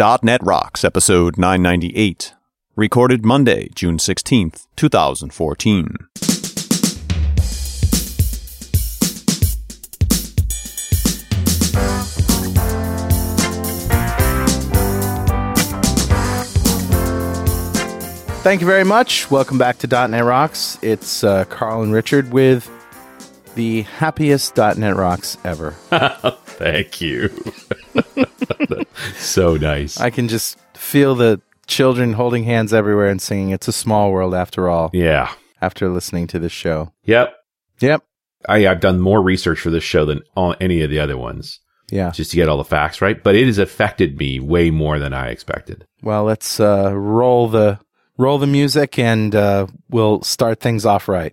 .NET Rocks, episode 998. Recorded Monday, June 16th, 2014. Thank you very much. Welcome back to .NET Rocks. It's Carl and Richard with the happiest .NET Rocks ever. Thank you. So nice. I can just feel the children holding hands everywhere and singing "It's a Small World After All." Yeah. After listening to this show. Yep. Yep. I've done more research for this show than any of the other ones. Yeah. Just to get all the facts right. But it has affected me way more than I expected. Well, let's roll the music and we'll start things off right.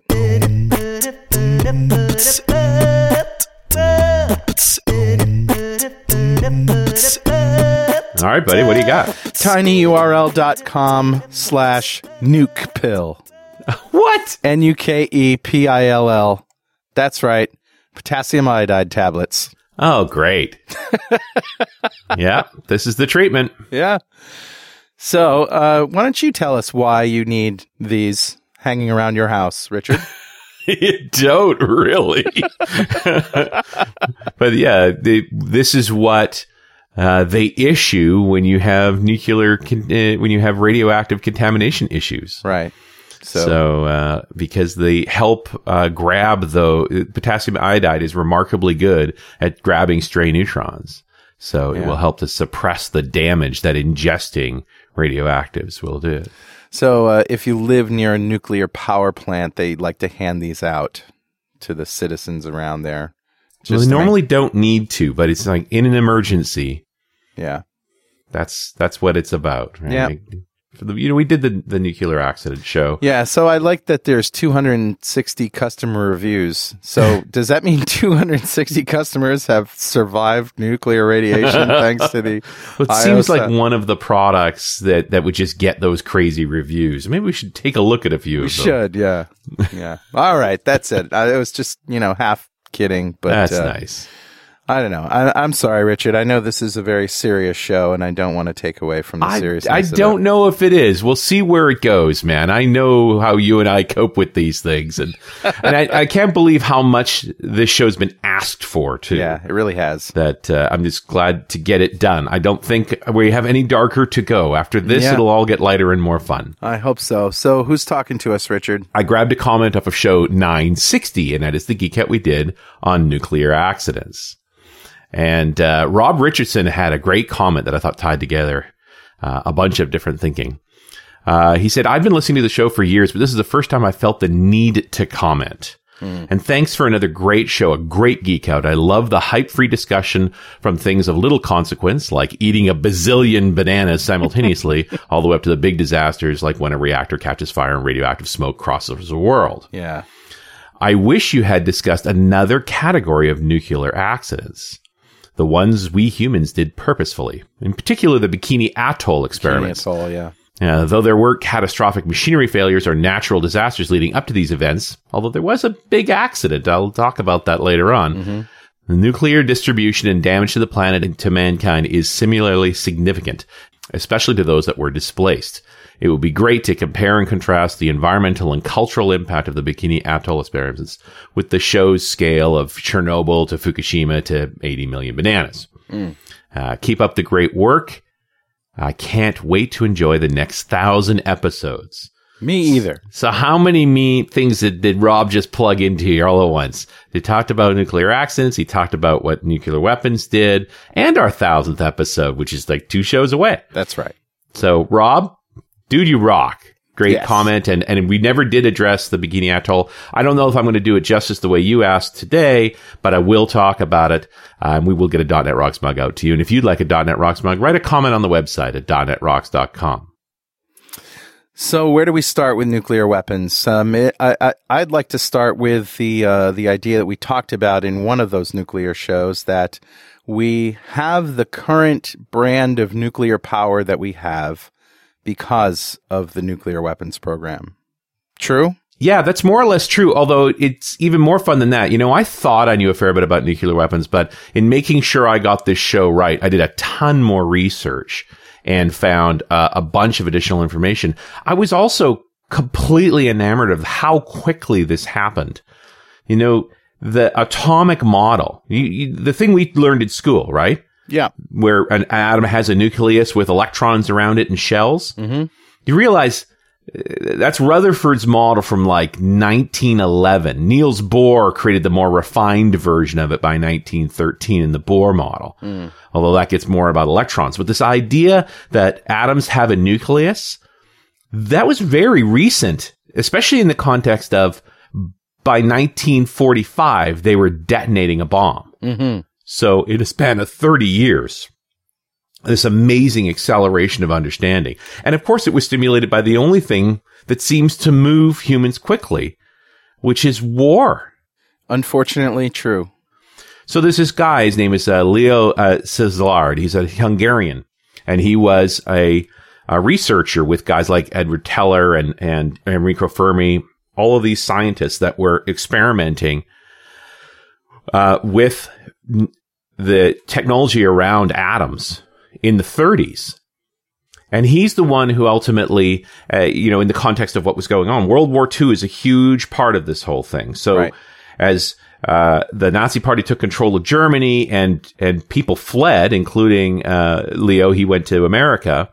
All right, buddy, what do you got? tinyurl.com/nukepill. What? NUKEPILL. That's right. Potassium iodide tablets. Oh, great. Yeah, this is the treatment. Yeah. So, why don't you tell us why you need these hanging around your house, Richard? You don't really. But yeah, this is what they issue when you have radioactive contamination issues. Right. So because they help grab, though, potassium iodide is remarkably good at grabbing stray neutrons. So yeah. It will help to suppress the damage that ingesting radioactives will do. So if you live near a nuclear power plant, they like to hand these out to the citizens around there. Well, they normally don't need to, but it's like in an emergency. Yeah. That's what it's about. Right? Yeah. We did the nuclear accident show. Yeah, so I like that there's 260 customer reviews. So does that mean 260 customers have survived nuclear radiation thanks to the Well, it seems like one of the products that would just get those crazy reviews. Maybe we should take a look at a few of them. We should, yeah. Yeah. All right, that's it. It was just, half kidding. But that's nice. I don't know. I'm sorry, Richard. I know this is a very serious show, and I don't want to take away from the seriousness. I don't know if it is. We'll see where it goes, man. I know how you and I cope with these things, and I can't believe how much this show's been asked for, too. Yeah, it really has. That I'm just glad to get it done. I don't think we have any darker to go. After this, It'll all get lighter and more fun. I hope so. So, who's talking to us, Richard? I grabbed a comment off of show 960, and that is the geek out we did on nuclear accidents. And Rob Richardson had a great comment that I thought tied together a bunch of different thinking. He said, I've been listening to the show for years, but this is the first time I felt the need to comment. And thanks for another great show, a great geek out. I love the hype-free discussion from things of little consequence, like eating a bazillion bananas simultaneously, all the way up to the big disasters, like when a reactor catches fire and radioactive smoke crosses the world. Yeah. I wish you had discussed another category of nuclear accidents. The ones we humans did purposefully. In particular, the Bikini Atoll experiments. Bikini Atoll, yeah. Though there were catastrophic machinery failures or natural disasters leading up to these events, although there was a big accident, I'll talk about that later on, the nuclear distribution and damage to the planet and to mankind is similarly significant, especially to those that were displaced. It would be great to compare and contrast the environmental and cultural impact of the Bikini Atoll experiments with the show's scale of Chernobyl to Fukushima to 80 million bananas. Keep up the great work. I can't wait to enjoy the next 1,000 episodes. Me either. So how many things did Rob just plug into here all at once? He talked about nuclear accidents. He talked about what nuclear weapons did and our 1,000th episode, which is like 2 shows away. That's right. So, Rob... dude, you rock. Great comment. And we never did address the Bikini Atoll. I don't know if I'm going to do it justice the way you asked today, but I will talk about it. And we will get a .NET Rocks mug out to you. And if you'd like a .NET Rocks mug, write a comment on the website at .NETRocks.com. So where do we start with nuclear weapons? I'd like to start with the idea that we talked about in one of those nuclear shows, that we have the current brand of nuclear power that we have because of the nuclear weapons program. True? Yeah, that's more or less true, although it's even more fun than that. I thought I knew a fair bit about nuclear weapons, but in making sure I got this show right, I did a ton more research. and found a bunch of additional information. I was also completely enamored of how quickly this happened. You know, the atomic model, the thing we learned at school, right? Yeah. Where an atom has a nucleus with electrons around it and shells. Mm-hmm. You realize that's Rutherford's model from like 1911. Niels Bohr created the more refined version of it by 1913 in the Bohr model. Mm. Although that gets more about electrons. But this idea that atoms have a nucleus, that was very recent, especially in the context of by 1945, they were detonating a bomb. Mm-hmm. So in a span of 30 years, this amazing acceleration of understanding. And of course, it was stimulated by the only thing that seems to move humans quickly, which is war. Unfortunately, true. So there's this guy, his name is Leo Szilard. He's a Hungarian, and he was a researcher with guys like Edward Teller and Enrico Fermi, all of these scientists that were experimenting with the technology around atoms in the 30s. And he's the one who ultimately, in the context of what was going on, World War II is a huge part of this whole thing. So right. As the Nazi party took control of Germany and people fled, including Leo, he went to America.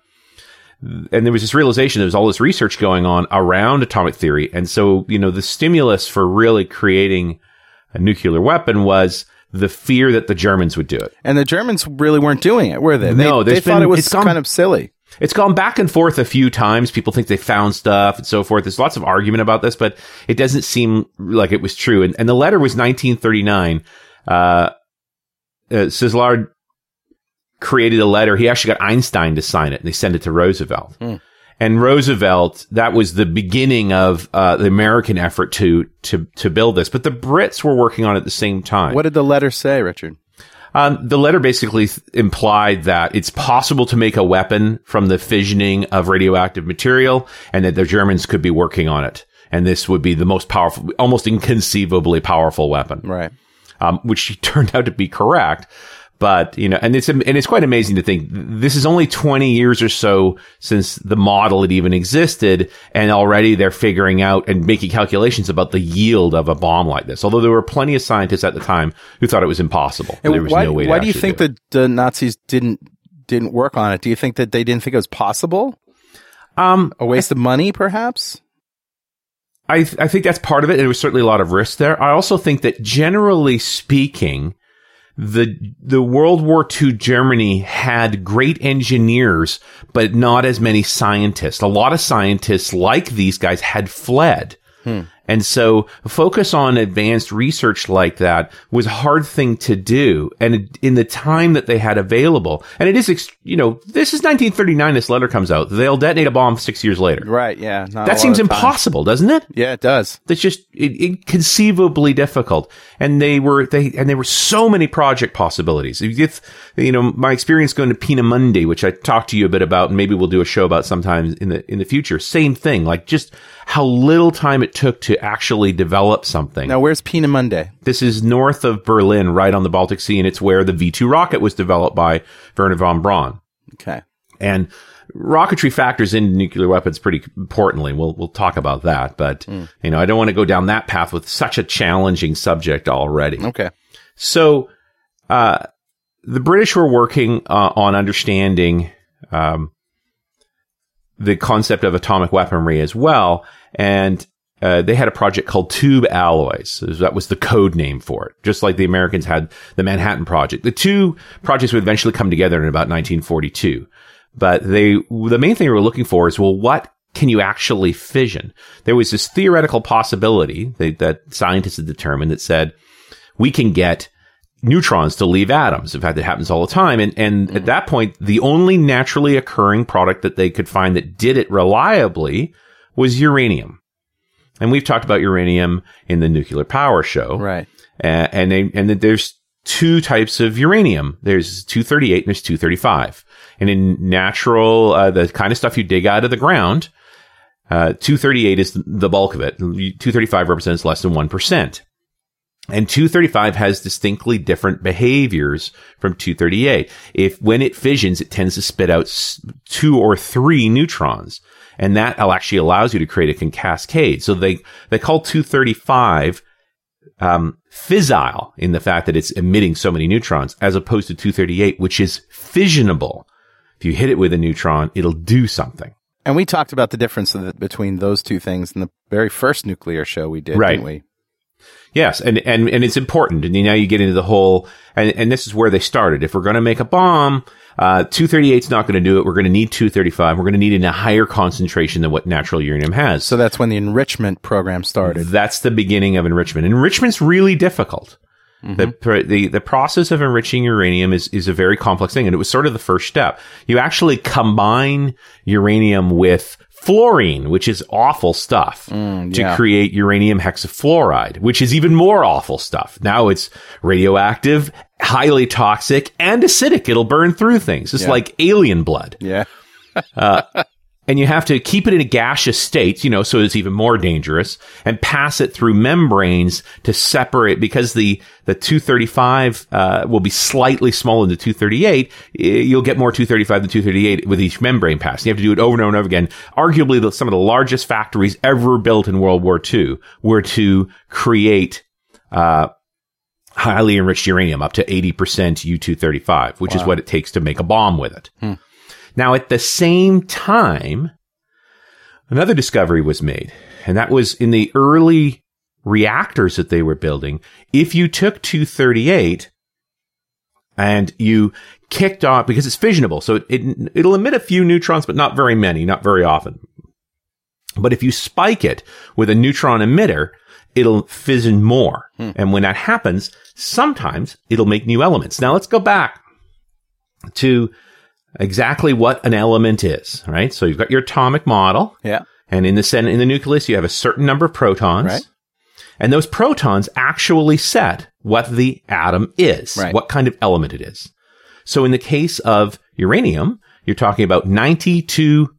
And there was this realization there was all this research going on around atomic theory. And so, the stimulus for really creating a nuclear weapon was the fear that the Germans would do it. And the Germans really weren't doing it, were they? No, they thought it was kind of silly. It's gone back and forth a few times. People think they found stuff and so forth. There's lots of argument about this, but it doesn't seem like it was true. And the letter was 1939. Szilard created a letter. He actually got Einstein to sign it, and they sent it to Roosevelt. Mm. And Roosevelt, that was the beginning of the American effort to build this. But the Brits were working on it at the same time. What did the letter say, Richard? The letter basically implied that it's possible to make a weapon from the fissioning of radioactive material, and that the Germans could be working on it. And this would be the most powerful, almost inconceivably powerful weapon. Right. Which turned out to be correct. But, and it's quite amazing to think this is only 20 years or so since the model had even existed. And already they're figuring out and making calculations about the yield of a bomb like this. Although there were plenty of scientists at the time who thought it was impossible. And there was no way to actually do it. Why do you think that the Nazis didn't work on it? Do you think that they didn't think it was possible? A waste of money, perhaps? I think that's part of it. There was certainly a lot of risk there. I also think that generally speaking, the World War II Germany had great engineers, but not as many scientists. A lot of scientists like these guys had fled. Hmm. And so focus on advanced research like that was a hard thing to do. And in the time that they had available, and it is, this is 1939, this letter comes out. They'll detonate a bomb 6 years later. Right, yeah. That seems impossible, doesn't it? Yeah, it does. That's just inconceivably difficult. And there were so many project possibilities. If, my experience going to Peenemunde, which I talked to you a bit about, and maybe we'll do a show about sometime in the future. Same thing, like just how little time it took to actually develop something. Now, where's Peenemunde? This is north of Berlin, right on the Baltic Sea, and it's where the V2 rocket was developed by Werner von Braun. Okay. And rocketry factors into nuclear weapons pretty importantly. We'll talk about that, but I don't want to go down that path with such a challenging subject already. Okay. So, the British were working on understanding the concept of atomic weaponry as well, and they had a project called Tube Alloys. That was the code name for it, just like the Americans had the Manhattan Project. The two projects would eventually come together in about 1942. But the main thing they were looking for is, well, what can you actually fission? There was this theoretical possibility that scientists had determined that said, we can get neutrons to leave atoms. In fact, it happens all the time. And at that point, the only naturally occurring product that they could find that did it reliably was uranium. And we've talked about uranium in the Nuclear Power Show. Right. And there's two types of uranium. There's 238 and there's 235. And in natural, the kind of stuff you dig out of the ground, 238 is the bulk of it. 235 represents less than 1%. And 235 has distinctly different behaviors from 238. When it fissions, it tends to spit out 2 or 3 neutrons. And that actually allows you to create a cascade. So they call 235 fissile in the fact that it's emitting so many neutrons, as opposed to 238, which is fissionable. If you hit it with a neutron, it'll do something. And we talked about the difference between those two things in the very first nuclear show we did, didn't we? Yes, and it's important. And now you get into the whole, and this is where they started. If we're going to make a bomb, 238's not going to do it. We're going to need 235. We're going to need it in a higher concentration than what natural uranium has. So that's when the enrichment program started. That's the beginning of enrichment. Enrichment's really difficult. Mm-hmm. The process of enriching uranium is a very complex thing, and it was sort of the first step. You actually combine uranium with fluorine, which is awful stuff, to create uranium hexafluoride, which is even more awful stuff. Now it's radioactive, highly toxic, and acidic. It'll burn through things. It's like alien blood. Yeah. And you have to keep it in a gaseous state, so it's even more dangerous, and pass it through membranes to separate, because the 235 will be slightly smaller than 238. You'll get more 235 than 238 with each membrane pass. You have to do it over and over and over again. Arguably, some of the largest factories ever built in World War II were to create highly enriched uranium, up to 80% U-235, which is what it takes to make a bomb with it. Hmm. Now, at the same time, another discovery was made, and that was in the early reactors that they were building. If you took 238 and you kicked off, because it's fissionable, so it'll emit a few neutrons, but not very many, not very often. But if you spike it with a neutron emitter, it'll fission more. Hmm. And when that happens, sometimes it'll make new elements. Now, let's go back to exactly what an element is, right? So you've got your atomic model. Yeah. And in the nucleus, you have a certain number of protons. Right. And those protons actually set what the atom is, what kind of element it is. So in the case of uranium, you're talking about 92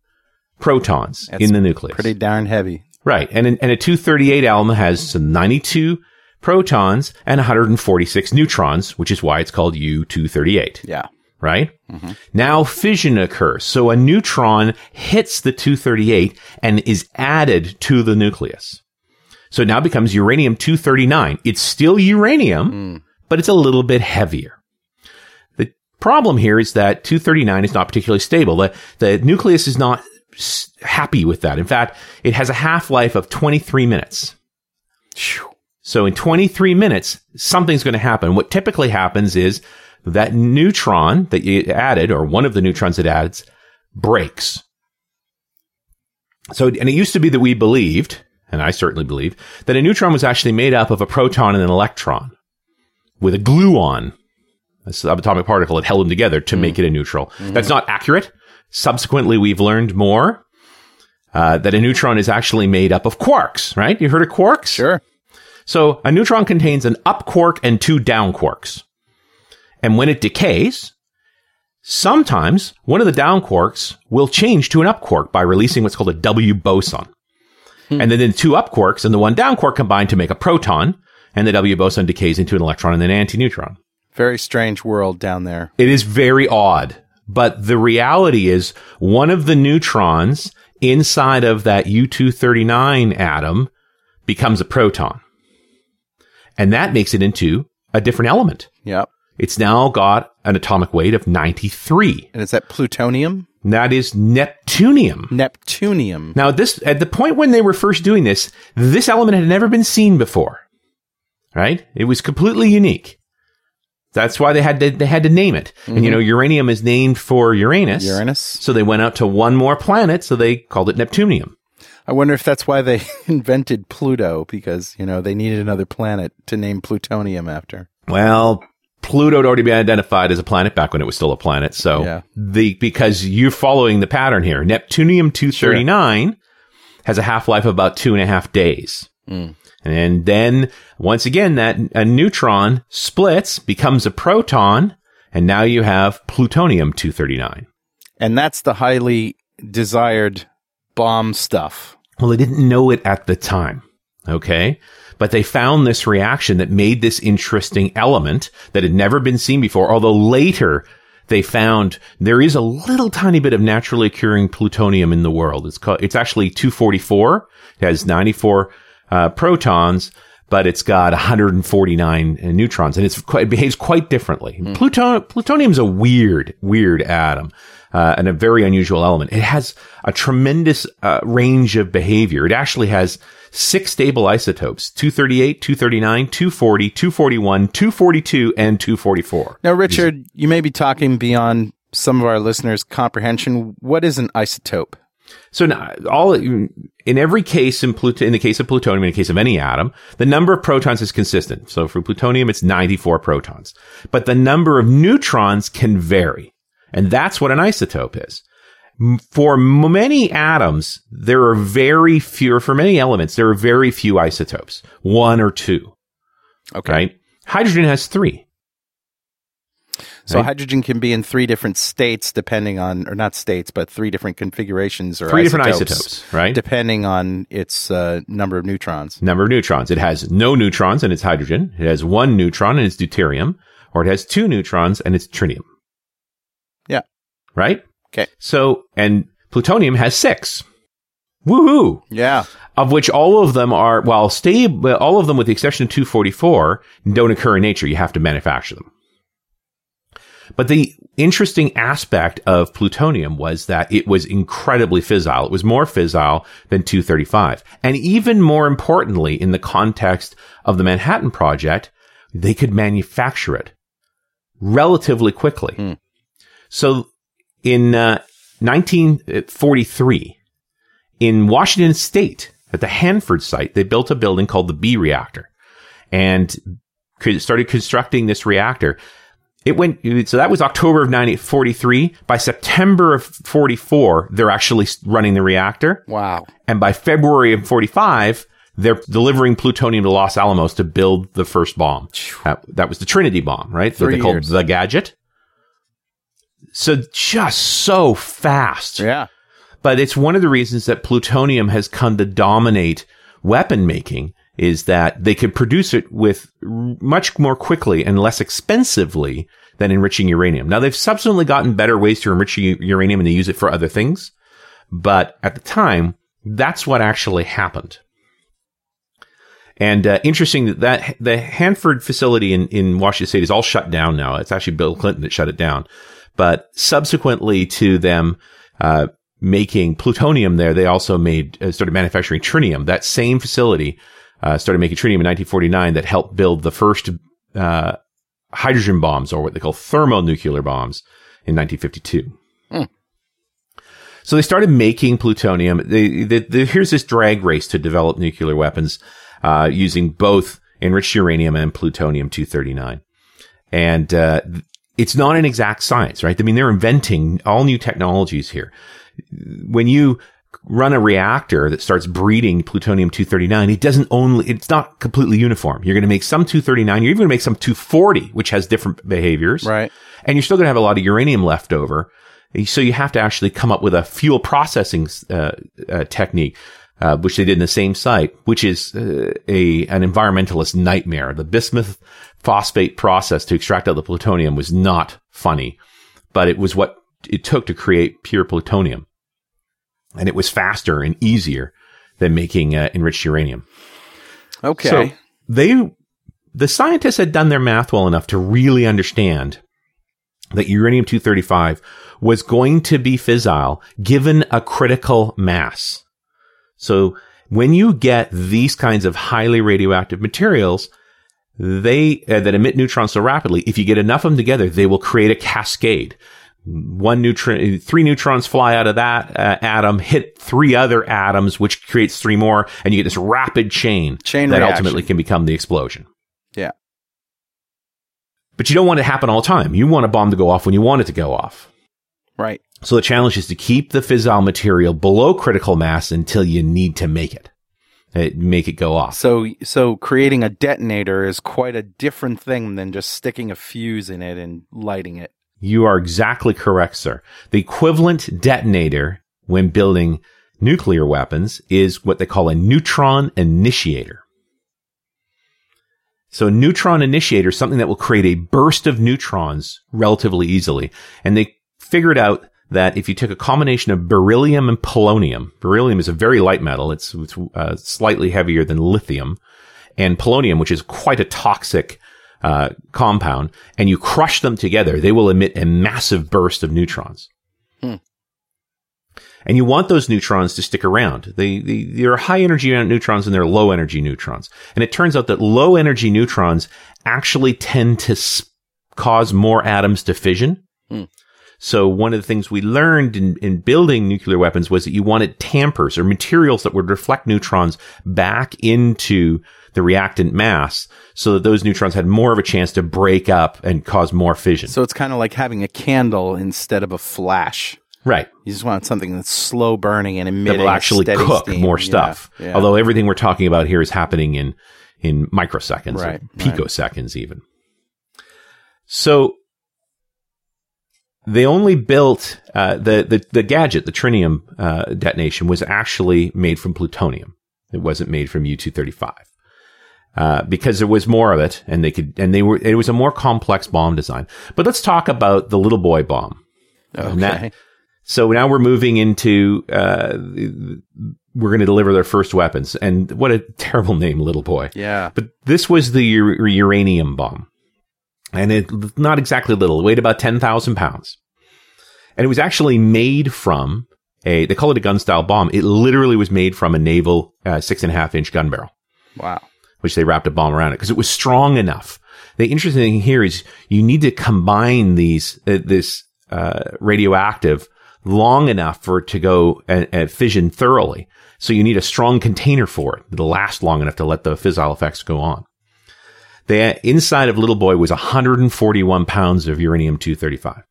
protons in the nucleus. Pretty darn heavy. Right. And a 238 element has some 92 protons and 146 neutrons, which is why it's called U-238. Yeah. Right? Mm-hmm. Now fission occurs. So a neutron hits the 238 and is added to the nucleus. So it now becomes uranium-239. It's still uranium, but it's a little bit heavier. The problem here is that 239 is not particularly stable. The nucleus is not happy with that. In fact, it has a half-life of 23 minutes. Whew. So in 23 minutes, something's going to happen. What typically happens is that neutron that you added, or one of the neutrons it adds, breaks. So, and it used to be that we believed, and I certainly believe, that a neutron was actually made up of a proton and an electron with a gluon, a subatomic particle that held them together to make it a neutral. Mm-hmm. That's not accurate. Subsequently, we've learned more that a neutron is actually made up of quarks, right? You heard of quarks? Sure. So a neutron contains an up quark and 2 down quarks. And when it decays, sometimes one of the down quarks will change to an up quark by releasing what's called a W boson. And then the 2 up quarks and the 1 down quark combine to make a proton, and the W boson decays into an electron and an antineutron. Very strange world down there. It is very odd. But the reality is one of the neutrons inside of that U-239 atom becomes a proton. And that makes it into a different element. Yep. It's now got an atomic weight of 93. And is that plutonium? That is Neptunium. Neptunium. Now, at the point when they were first doing this, this element had never been seen before, right? It was completely unique. That's why they had to name it. Mm-hmm. And, uranium is named for Uranus. So they went out to one more planet, so they called it Neptunium. I wonder if that's why they invented Pluto, because, they needed another planet to name plutonium after. Well, Pluto had already been identified as a planet back when it was still a planet. So because you're following the pattern here, Neptunium-239 has a half-life of about 2.5 days. Mm. And then once again, a neutron splits, becomes a proton, and now you have plutonium-239. And that's the highly desired bomb stuff. Well, they didn't know it at the time. Okay. But they found this reaction that made this interesting element that had never been seen before. Although later they found there is a little tiny bit of naturally occurring plutonium in the world. It's called, it's actually 244. It has 94 protons, but it's got 149 neutrons, and it's quite, it behaves quite differently. Mm. Plutonium is a weird atom, and a very unusual element. It has a tremendous range of behavior. It actually has 6 stable isotopes: 238, 239, 240, 241, 242, and 244. Now, Richard, you may be talking beyond some of our listeners' comprehension. What is an isotope? So, in every case, in the case of plutonium, in the case of any atom, the number of protons is consistent. So, for plutonium, it's 94 protons. But the number of neutrons can vary. And that's what an isotope is. For many atoms, there are very few, or for many elements, there are very few isotopes. 1 or 2. Okay. Right? Hydrogen has 3. So hydrogen can be in 3 different states depending on, or not states, but 3 different configurations or 3 different isotopes, right? Depending on its number of neutrons. Number of neutrons. It has no neutrons and it's hydrogen. It has 1 neutron and it's deuterium, or it has 2 neutrons and it's tritium. Yeah. Right? Okay. So, and plutonium has 6. Woohoo! Yeah. Of which all of them are, well, stable, all of them with the exception of 244 don't occur in nature. You have to manufacture them. But the interesting aspect of plutonium was that it was incredibly fissile. It was more fissile than 235. And even more importantly, in the context of the Manhattan Project, they could manufacture it relatively quickly. Mm. So in 1943, in Washington State, at the Hanford site, they built a building called the B reactor and started constructing this reactor. It went, so that was October of 1943. By September of 44, they're actually running the reactor. Wow. And by February of 45, they're delivering plutonium to Los Alamos to build the first bomb. That was the Trinity bomb, right? So they called the gadget. So just so fast. Yeah. But it's one of the reasons that plutonium has come to dominate weapon making, is that they could produce it with much more quickly and less expensively than enriching uranium. Now, they've subsequently gotten better ways to enrich uranium and they use it for other things. But at the time, that's what actually happened. And interesting that the Hanford facility in Washington State is all shut down now. It's actually Bill Clinton that shut it down. But subsequently to them making plutonium there, they also started manufacturing tritium. That same facility started making tritium in 1949 that helped build the first hydrogen bombs, or what they call thermonuclear bombs, in 1952. Mm. So they started making plutonium. Here's this drag race to develop nuclear weapons using both enriched uranium and plutonium-239. And it's not an exact science, right? I mean, they're inventing all new technologies here. When you run a reactor that starts breeding plutonium-239, it's not completely uniform. You're going to make some 239, you're even going to make some 240, which has different behaviors. Right. And you're still going to have a lot of uranium left over. So you have to actually come up with a fuel processing technique, which they did in the same site, which is an environmentalist nightmare. The bismuth phosphate process to extract out the plutonium was not funny, but it was what it took to create pure plutonium. And it was faster and easier than making enriched uranium. Okay. So the scientists had done their math well enough to really understand that uranium-235 was going to be fissile given a critical mass. So when you get these kinds of highly radioactive materials, they that emit neutrons so rapidly, if you get enough of them together, they will create a cascade. 3 neutrons fly out of that atom, hit 3 other atoms, which creates 3 more, and you get this rapid chain that reaction. Ultimately can become the explosion. Yeah. But you don't want it to happen all the time. You want a bomb to go off when you want it to go off. Right. So the challenge is to keep the fissile material below critical mass until you need to make it go off. So creating a detonator is quite a different thing than just sticking a fuse in it and lighting it. You are exactly correct, sir. The equivalent detonator when building nuclear weapons is what they call a neutron initiator. So a neutron initiator is something that will create a burst of neutrons relatively easily. And they figured out that if you took a combination of beryllium and polonium, beryllium is a very light metal. It's slightly heavier than lithium, and polonium, which is quite a toxic compound, and you crush them together, they will emit a massive burst of neutrons. Mm. And you want those neutrons to stick around. There are high energy neutrons and there are low energy neutrons. And it turns out that low energy neutrons actually tend to cause more atoms to fission. Mm. So one of the things we learned in building nuclear weapons was that you wanted tampers or materials that would reflect neutrons back into the reactant mass so that those neutrons had more of a chance to break up and cause more fission. So it's kind of like having a candle instead of a flash. Right. You just want something that's slow burning and emitting. That will actually cook steam. More stuff. Yeah. Although everything we're talking about here is happening in microseconds, right, or picoseconds even. So they only built the gadget, the tritium detonation, was actually made from plutonium. It wasn't made from U-235 because there was more of it, and it was a more complex bomb design. But let's talk about the Little Boy bomb. Okay. So now we're moving into we're going to deliver their first weapons, and what a terrible name, Little Boy. Yeah. But this was the uranium bomb. And it not exactly little. It weighed about 10,000 pounds. And it was actually made from they call it a gun-style bomb. It literally was made from a naval 6.5-inch gun barrel. Wow. Which they wrapped a bomb around it because it was strong enough. The interesting thing here is you need to combine these radioactive long enough for it to go and fission thoroughly. So you need a strong container for it that'll last long enough to let the fissile effects go on. The inside of Little Boy was 141 pounds of uranium-235,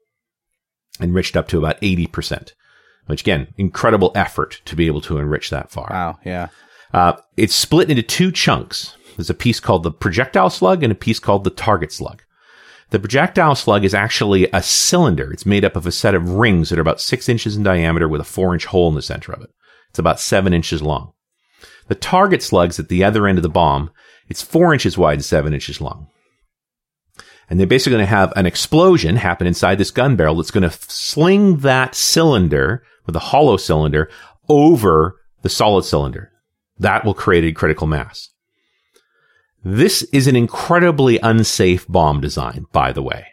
enriched up to about 80%, which, again, incredible effort to be able to enrich that far. Wow, yeah. It's split into two chunks. There's a piece called the projectile slug and a piece called the target slug. The projectile slug is actually a cylinder. It's made up of a set of rings that are about 6 inches in diameter with a 4-inch hole in the center of it. It's about 7 inches long. The target slug's at the other end of the bomb. It's 4 inches wide and 7 inches long. And they're basically going to have an explosion happen inside this gun barrel that's going to sling that cylinder, with a hollow cylinder, over the solid cylinder. That will create a critical mass. This is an incredibly unsafe bomb design, by the way.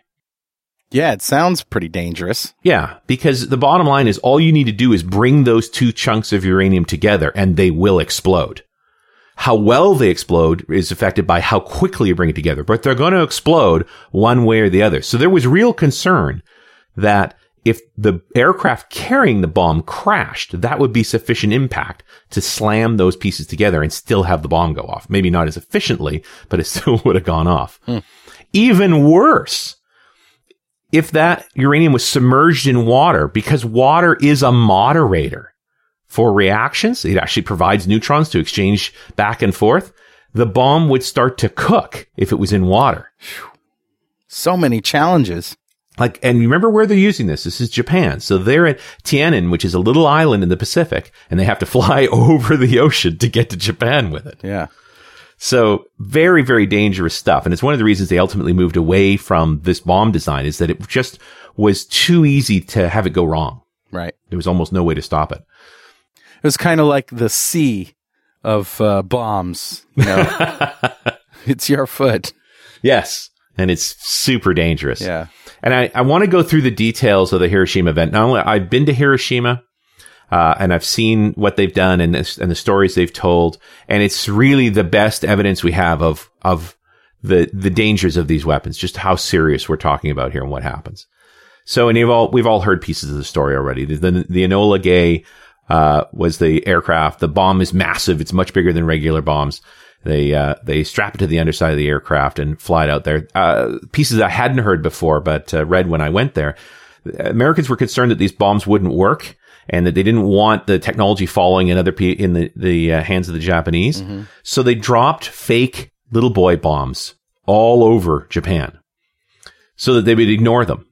Yeah, it sounds pretty dangerous. Yeah, because the bottom line is all you need to do is bring those two chunks of uranium together and they will explode. How well they explode is affected by how quickly you bring it together, but they're going to explode one way or the other. So there was real concern that if the aircraft carrying the bomb crashed, that would be sufficient impact to slam those pieces together and still have the bomb go off. Maybe not as efficiently, but it still would have gone off. Mm. Even worse, if that uranium was submerged in water, because water is a moderator for reactions, it actually provides neutrons to exchange back and forth, the bomb would start to cook if it was in water. So many challenges. And remember where they're using this. This is Japan. So they're at Tienen, which is a little island in the Pacific, and they have to fly over the ocean to get to Japan with it. Yeah. So very, very dangerous stuff. And it's one of the reasons they ultimately moved away from this bomb design is that it just was too easy to have it go wrong. Right. There was almost no way to stop it. It was kind of like the sea of bombs. You know? It's your foot. Yes. And it's super dangerous. Yeah. And I want to go through the details of the Hiroshima event. Not only I've been to Hiroshima, and I've seen what they've done and the stories they've told. And it's really the best evidence we have of the dangers of these weapons, just how serious we're talking about here and what happens. So, and we've all heard pieces of the story already. The Enola Gay was the aircraft. The bomb is massive. It's much bigger than regular bombs. They strap it to the underside of the aircraft and fly it out there. Pieces I hadn't heard before, but read when I went there. Americans were concerned that these bombs wouldn't work and that they didn't want the technology falling in the hands of the Japanese. Mm-hmm. So they dropped fake Little Boy bombs all over Japan so that they would ignore them.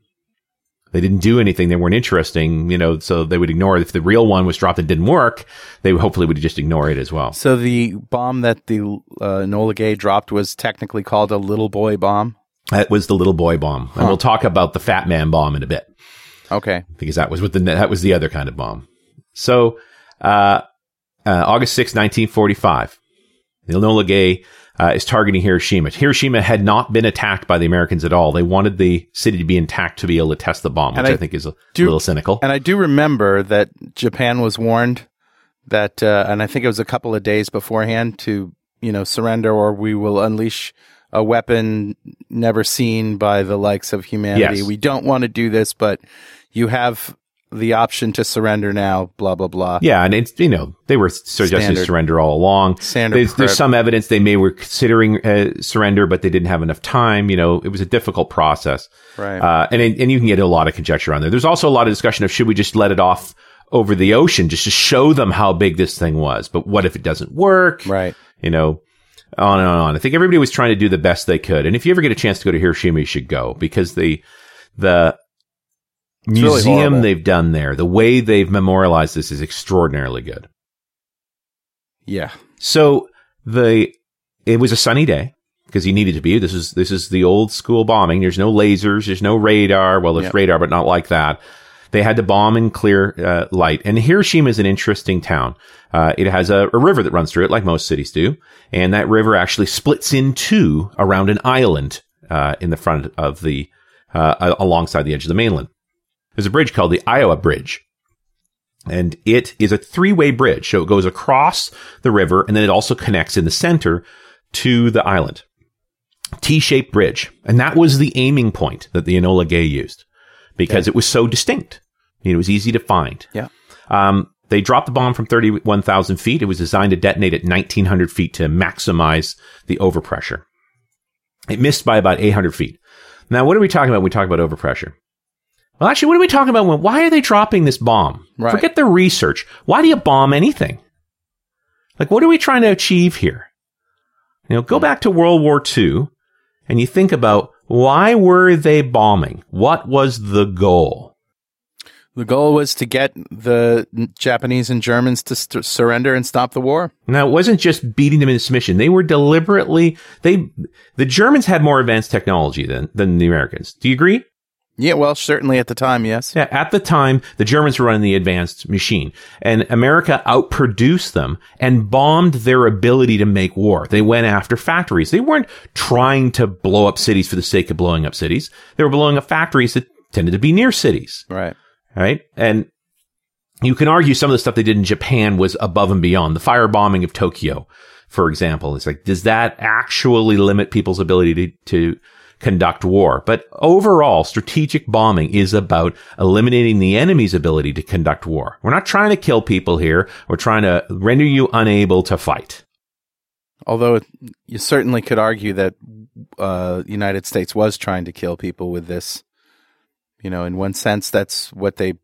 They didn't do anything. They weren't interesting, you know, so they would ignore it. If the real one was dropped and didn't work, they hopefully would just ignore it as well. So the bomb that the Enola Gay dropped was technically called a Little Boy bomb? That was the Little Boy bomb. Huh. And we'll talk about the Fat Man bomb in a bit. Okay. Because that was the other kind of bomb. So August 6, 1945, the Enola Gay is targeting Hiroshima. Hiroshima had not been attacked by the Americans at all. They wanted the city to be intact to be able to test the bomb, which I think is a little cynical. And I do remember that Japan was warned that, and I think it was a couple of days beforehand, to, you know, surrender or we will unleash a weapon never seen by the likes of humanity. Yes. We don't want to do this, but you have the option to surrender now, blah, blah, blah. Yeah, and it's, you know, they were suggesting surrender all along. There's some evidence they were considering surrender, but they didn't have enough time. You know, it was a difficult process. Right. And you can get a lot of conjecture on there. There's also a lot of discussion of should we just let it off over the ocean just to show them how big this thing was? But what if it doesn't work? Right. You know, on and on. I think everybody was trying to do the best they could. And if you ever get a chance to go to Hiroshima, you should go, because the museum really they've done there, the way they've memorialized this is extraordinarily good. Yeah. So it was a sunny day, because you needed to be. This is the old school bombing. There's no lasers. There's no radar. Well, there's radar, but not like that. They had to bomb in clear light. And Hiroshima is an interesting town. It has a river that runs through it, like most cities do. And that river actually splits in two around an island in the front of alongside the edge of the mainland. There's a bridge called the Iowa Bridge, and it is a three-way bridge. So it goes across the river, and then it also connects in the center to the island. T-shaped bridge. And that was the aiming point that the Enola Gay used, because it was so distinct. It was easy to find. Yeah. They dropped the bomb from 31,000 feet. It was designed to detonate at 1,900 feet to maximize the overpressure. It missed by about 800 feet. Now, what are we talking about when we talk about overpressure? Well, actually, what are we talking about? Why are they dropping this bomb? Right. Forget the research. Why do you bomb anything? Like, what are we trying to achieve here? You know, go back to World War II, and you think about, why were they bombing? What was the goal? The goal was to get the Japanese and Germans to surrender and stop the war. Now, it wasn't just beating them into submission. They were deliberately... The Germans had more advanced technology than the Americans. Do you agree? Yeah, well, certainly at the time, yes. Yeah, at the time, the Germans were running the advanced machine, and America outproduced them and bombed their ability to make war. They went after factories. They weren't trying to blow up cities for the sake of blowing up cities. They were blowing up factories that tended to be near cities. Right. All right. And you can argue some of the stuff they did in Japan was above and beyond. The firebombing of Tokyo, for example. It's like, does that actually limit people's ability to conduct war? But overall, strategic bombing is about eliminating the enemy's ability to conduct war. We're not trying to kill people here. We're trying to render you unable to fight. Although you certainly could argue that the United States was trying to kill people with this. You know, in one sense, that's what they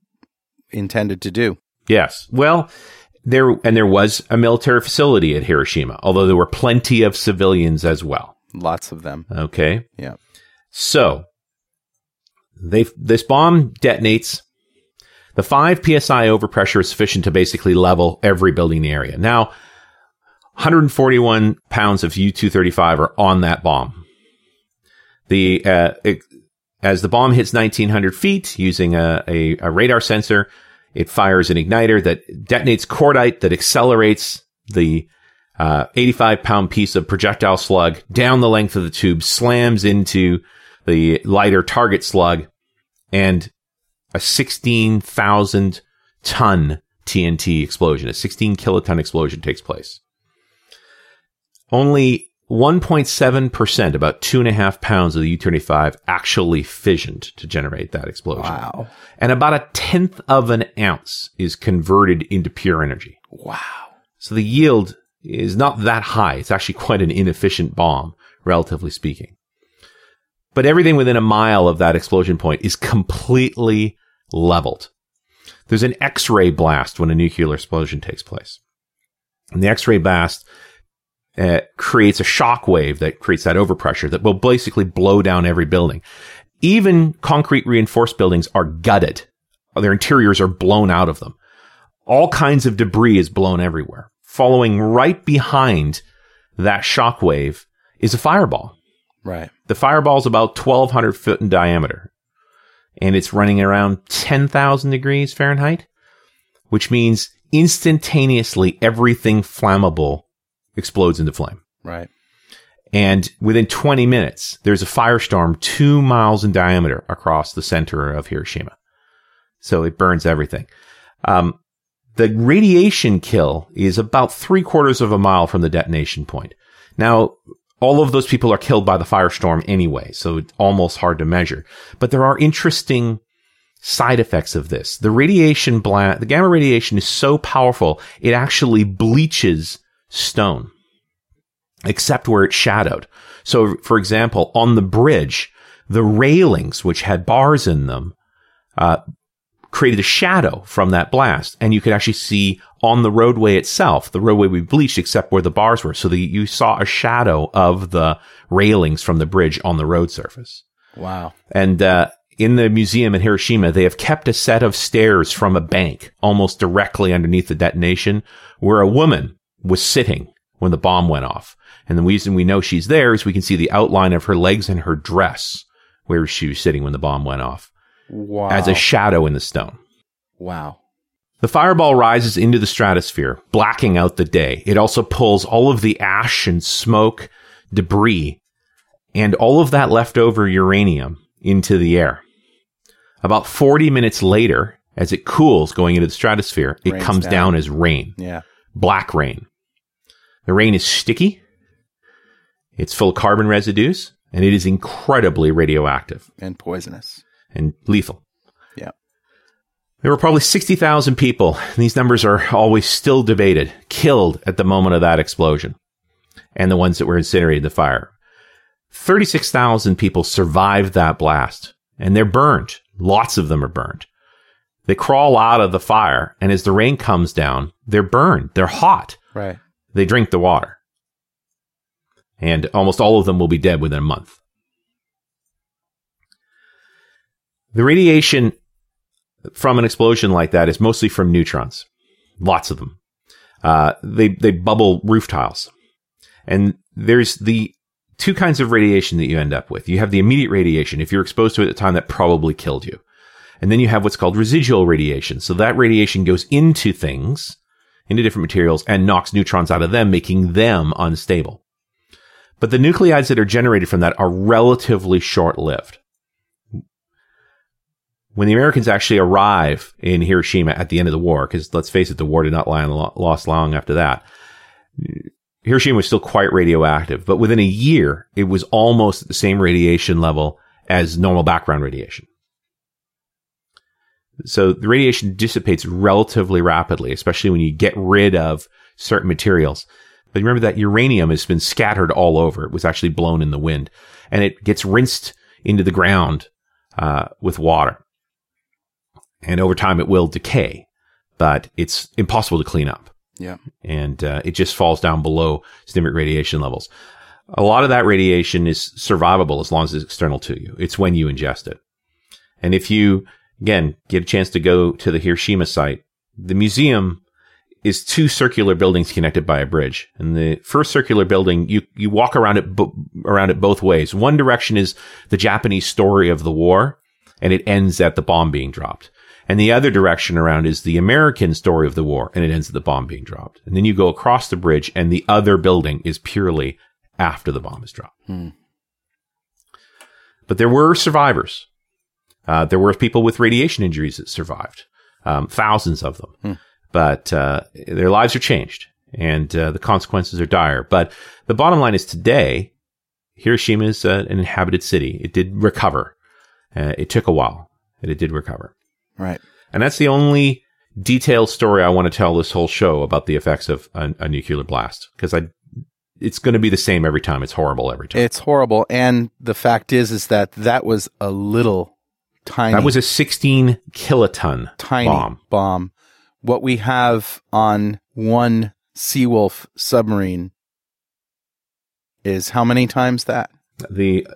intended to do. Yes. Well, there was a military facility at Hiroshima, although there were plenty of civilians as well. Lots of them. Okay. Yeah. So, this bomb detonates. The 5 PSI overpressure is sufficient to basically level every building in the area. Now, 141 pounds of U-235 are on that bomb. As the bomb hits 1,900 feet using a radar sensor, it fires an igniter that detonates cordite that accelerates the 85-pound piece of projectile slug down the length of the tube, slams into the lighter target slug, and a 16,000-ton TNT explosion, a 16-kiloton explosion takes place. Only 1.7%, about 2.5 pounds of the U-35 actually fissioned to generate that explosion. Wow. And about 1/10 of an ounce is converted into pure energy. Wow. So the yield is not that high. It's actually quite an inefficient bomb, relatively speaking. But everything within a mile of that explosion point is completely leveled. There's an X-ray blast when a nuclear explosion takes place. And the X-ray blast creates a shock wave that creates that overpressure that will basically blow down every building. Even concrete reinforced buildings are gutted. Their interiors are blown out of them. All kinds of debris is blown everywhere. Following right behind that shockwave is a fireball. Right. The fireball is about 1,200 feet in diameter, and it's running around 10,000 degrees Fahrenheit, which means instantaneously everything flammable explodes into flame. Right. And within 20 minutes, there's a firestorm 2 miles in diameter across the center of Hiroshima. So it burns everything. The radiation kill is about 3/4 of a mile from the detonation point. Now, all of those people are killed by the firestorm anyway, so it's almost hard to measure. But there are interesting side effects of this. The radiation blast, the gamma radiation is so powerful, it actually bleaches stone, except where it's shadowed. So, for example, on the bridge, the railings, which had bars in them, created a shadow from that blast. And you could actually see on the roadway itself, the roadway we bleached except where the bars were. So you saw a shadow of the railings from the bridge on the road surface. Wow. And in the museum in Hiroshima, they have kept a set of stairs from a bank almost directly underneath the detonation where a woman was sitting when the bomb went off. And the reason we know she's there is we can see the outline of her legs and her dress where she was sitting when the bomb went off. Wow. As a shadow in the stone. Wow. The fireball rises into the stratosphere, blacking out the day. It also pulls all of the ash and smoke, debris, and all of that leftover uranium into the air. About 40 minutes later, as it cools going into the stratosphere, it comes down as rain. Yeah. Black rain. The rain is sticky, it's full of carbon residues, and it is incredibly radioactive. And poisonous. And lethal. Yeah. There were probably 60,000 people, and these numbers are always still debated, killed at the moment of that explosion, and the ones that were incinerated in the fire. 36,000 people survived that blast, and they're burned. Lots of them are burned. They crawl out of the fire, and as the rain comes down, they're burned. They're hot. Right. They drink the water. And almost all of them will be dead within a month. The radiation from an explosion like that is mostly from neutrons. Lots of them. They bubble roof tiles. And there's the two kinds of radiation that you end up with. You have the immediate radiation. If you're exposed to it at the time, that probably killed you. And then you have what's called residual radiation. So that radiation goes into things, into different materials, and knocks neutrons out of them, making them unstable. But the nucleides that are generated from that are relatively short-lived. When the Americans actually arrive in Hiroshima at the end of the war, because let's face it, the war did not last long after that, Hiroshima was still quite radioactive. But within a year, it was almost at the same radiation level as normal background radiation. So the radiation dissipates relatively rapidly, especially when you get rid of certain materials. But remember that uranium has been scattered all over. It was actually blown in the wind. And it gets rinsed into the ground with water. And over time, it will decay. But it's impossible to clean up. Yeah. And it just falls down below standard radiation levels. A lot of that radiation is survivable as long as it's external to you. It's when you ingest it. And if you... Again, get a chance to go to the Hiroshima site. The museum is two circular buildings connected by a bridge. And the first circular building, you walk around it both ways. One direction is the Japanese story of the war, and it ends at the bomb being dropped. And the other direction around is the American story of the war, and it ends at the bomb being dropped. And then you go across the bridge, and the other building is purely after the bomb is dropped. Hmm. But there were survivors. There were people with radiation injuries that survived, thousands of them. Hmm. But their lives are changed, and the consequences are dire. But the bottom line is today, Hiroshima is an inhabited city. It did recover. It took a while, but it did recover. Right. And that's the only detailed story I want to tell this whole show about the effects of a nuclear blast, because it's going to be the same every time. It's horrible every time. It's horrible. And the fact is that was a little... tiny. That was a 16 kiloton tiny bomb. What we have on one Seawolf submarine is how many times that? I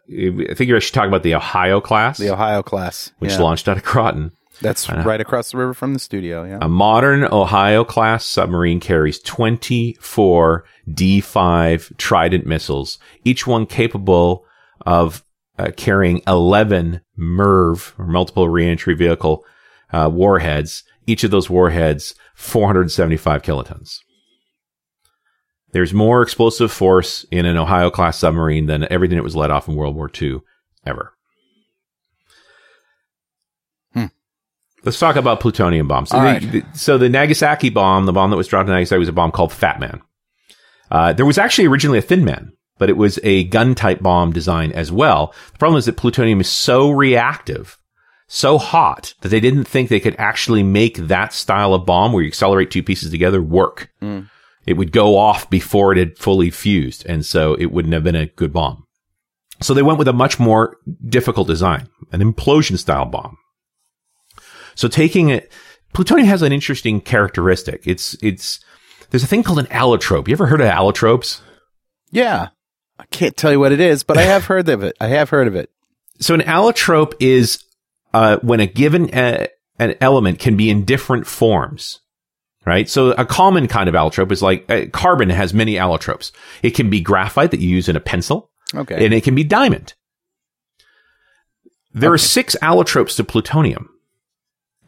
think you're actually talking about the Ohio class. The Ohio class. Which launched out of Groton. That's right across the river from the studio, yeah. A modern Ohio-class submarine carries 24 D-5 Trident missiles, each one capable of carrying 11 MRV, or multiple reentry vehicle, warheads. Each of those warheads, 475 kilotons. There's more explosive force in an Ohio-class submarine than everything that was let off in World War II ever. Let's talk about plutonium bombs. So the Nagasaki bomb, the bomb that was dropped in Nagasaki, was a bomb called Fat Man. There was actually originally a Thin Man, but it was a gun-type bomb design as well. The problem is that plutonium is so reactive, so hot, that they didn't think they could actually make that style of bomb where you accelerate two pieces together work. Mm. It would go off before it had fully fused, and so it wouldn't have been a good bomb. So they went with a much more difficult design, an implosion-style bomb. So taking it, plutonium has an interesting characteristic. There's a thing called an allotrope. You ever heard of allotropes? Yeah. I can't tell you what it is, but I have heard of it. So an allotrope is when a given an element can be in different forms, right? So a common kind of allotrope is like carbon has many allotropes. It can be graphite that you use in a pencil. Okay. And it can be diamond. There are 6 allotropes to plutonium.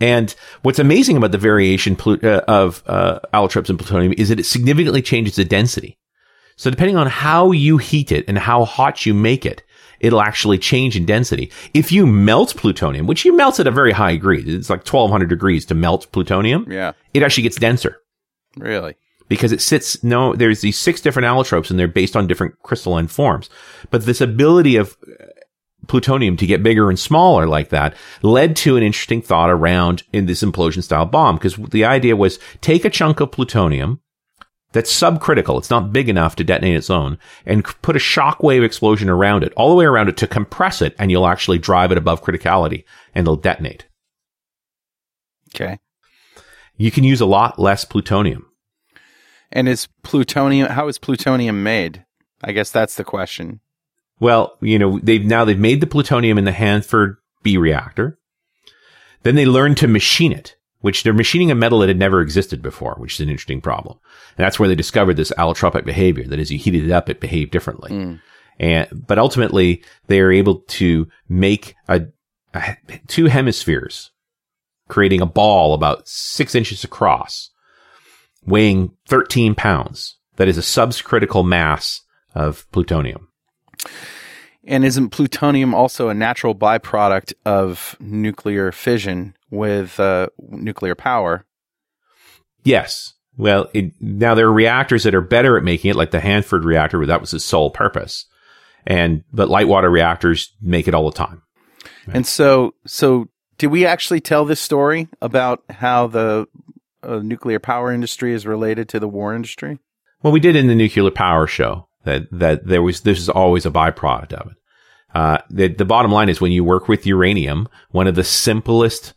And what's amazing about the variation of allotropes in plutonium is that it significantly changes the density. So depending on how you heat it and how hot you make it, it'll actually change in density. If you melt plutonium, which you melt at a very high degree, it's like 1,200 degrees to melt plutonium. Yeah. It actually gets denser. Really? Because there's these 6 different allotropes and they're based on different crystalline forms. But this ability of plutonium to get bigger and smaller like that led to an interesting thought around in this implosion style bomb, because the idea was take a chunk of plutonium that's subcritical, it's not big enough to detonate its own, and put a shockwave explosion around it, all the way around it, to compress it, and you'll actually drive it above criticality and it'll detonate. Okay. You can use a lot less plutonium. And how is plutonium made? I guess that's the question. Well, they've made the plutonium in the Hanford B reactor. Then they learned to machine it, which they're machining a metal that had never existed before, which is an interesting problem. And that's where they discovered this allotropic behavior, that as you heated it up, it behaved differently. Mm. But ultimately, they are able to make 2 hemispheres, creating a ball about 6 inches across, weighing 13 pounds. That is a subcritical mass of plutonium. And isn't plutonium also a natural byproduct of nuclear fission with nuclear power? Yes. Well, now there are reactors that are better at making it, like the Hanford reactor, where that was its sole purpose. But light water reactors make it all the time. Right? And so did we actually tell this story about how the nuclear power industry is related to the war industry? Well, we did in the nuclear power show. That this is always a byproduct of it. The bottom line is, when you work with uranium, one of the simplest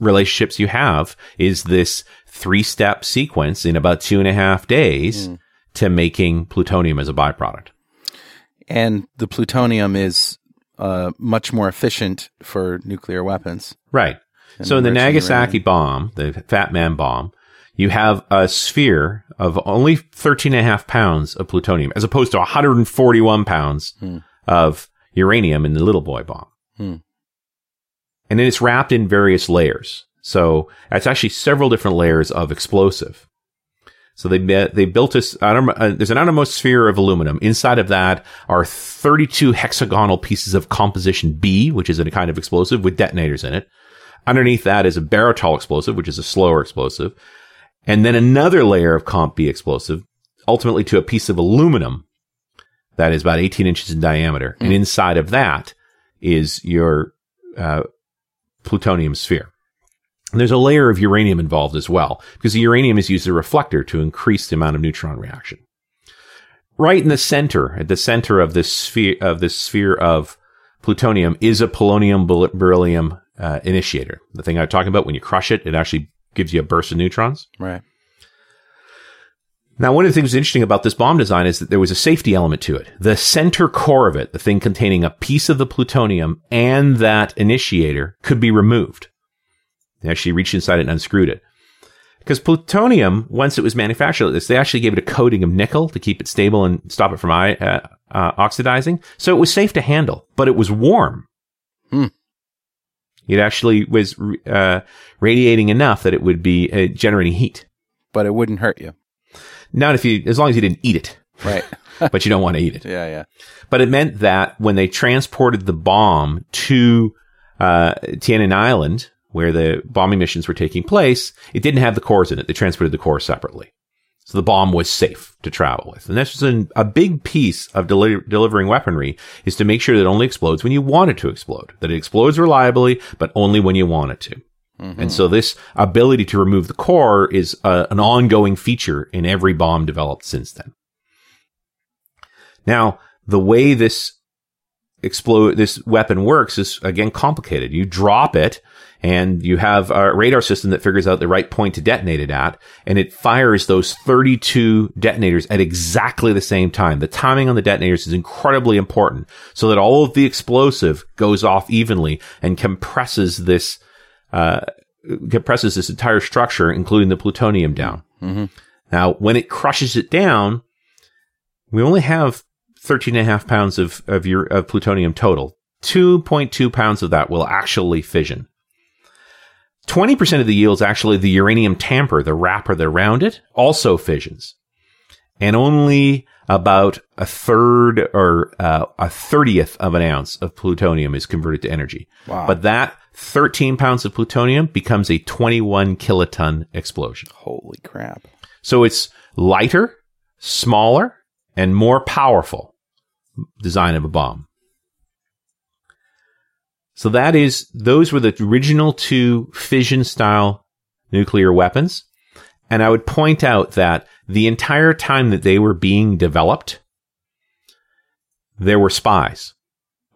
relationships you have is this 3-step sequence in about 2.5 days to making plutonium as a byproduct. And the plutonium is much more efficient for nuclear weapons. Right. So in the Nagasaki bomb, the Fat Man bomb, you have a sphere of only 13.5 pounds of plutonium, as opposed to 141 pounds of uranium in the Little Boy bomb. And then it's wrapped in various layers. So it's actually several different layers of explosive. So they built this, there's an outermost sphere of aluminum. Inside of that are 32 hexagonal pieces of composition B, which is a kind of explosive with detonators in it. Underneath that is a barotol explosive, which is a slower explosive. And then another layer of Comp B explosive, ultimately to a piece of aluminum that is about 18 inches in diameter. And inside of that is your plutonium sphere. And there's a layer of uranium involved as well, because the uranium is used as a reflector to increase the amount of neutron reaction. Right in the center, at the center of this sphere of plutonium, is a polonium beryllium initiator. The thing I was talking about, when you crush it, it actually gives you a burst of neutrons. Right. Now, one of the things interesting about this bomb design is that there was a safety element to it. The center core of it, the thing containing a piece of the plutonium and that initiator, could be removed. They actually reached inside it and unscrewed it. Because plutonium, once it was manufactured like this, they actually gave it a coating of nickel to keep it stable and stop it from oxidizing. So it was safe to handle, but it was warm. Hmm. It actually was radiating enough that it would be generating heat. But it wouldn't hurt you. Not if you, as long as you didn't eat it. Right. But you don't want to eat it. Yeah, yeah. But it meant that when they transported the bomb to Tiananmen Island, where the bombing missions were taking place, it didn't have the cores in it. They transported the cores separately. So the bomb was safe to travel with. And that's a big piece of delivering weaponry, is to make sure that it only explodes when you want it to explode. That it explodes reliably, but only when you want it to. Mm-hmm. And so this ability to remove the core is an ongoing feature in every bomb developed since then. Now, the way this weapon works is, again, complicated. You drop it, and you have a radar system that figures out the right point to detonate it at, and it fires those 32 detonators at exactly the same time. The timing on the detonators is incredibly important, so that all of the explosive goes off evenly and compresses this entire structure, including the plutonium, down. Mm-hmm. Now, when it crushes it down, we only have 13.5 pounds of plutonium total. 2.2 pounds of that will actually fission. 20% of the yield is actually the uranium tamper, the wrapper that around it, also fissions. And only about a third or a 30th of an ounce of plutonium is converted to energy. Wow. But that 13 pounds of plutonium becomes a 21 kiloton explosion. Holy crap. So it's lighter, smaller, and more powerful design of a bomb. So those were the original two fission-style nuclear weapons. And I would point out that the entire time that they were being developed, there were spies,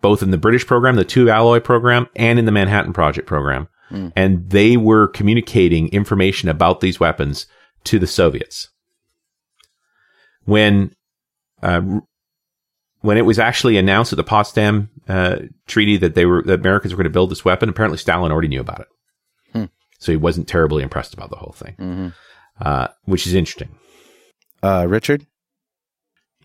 both in the British program, the Tube Alloy program, and in the Manhattan Project program. Mm. And they were communicating information about these weapons to the Soviets. When it was actually announced at the Potsdam Treaty that Americans were going to build this weapon, apparently Stalin already knew about it. Hmm. So he wasn't terribly impressed about the whole thing, mm-hmm. Which is interesting. Richard?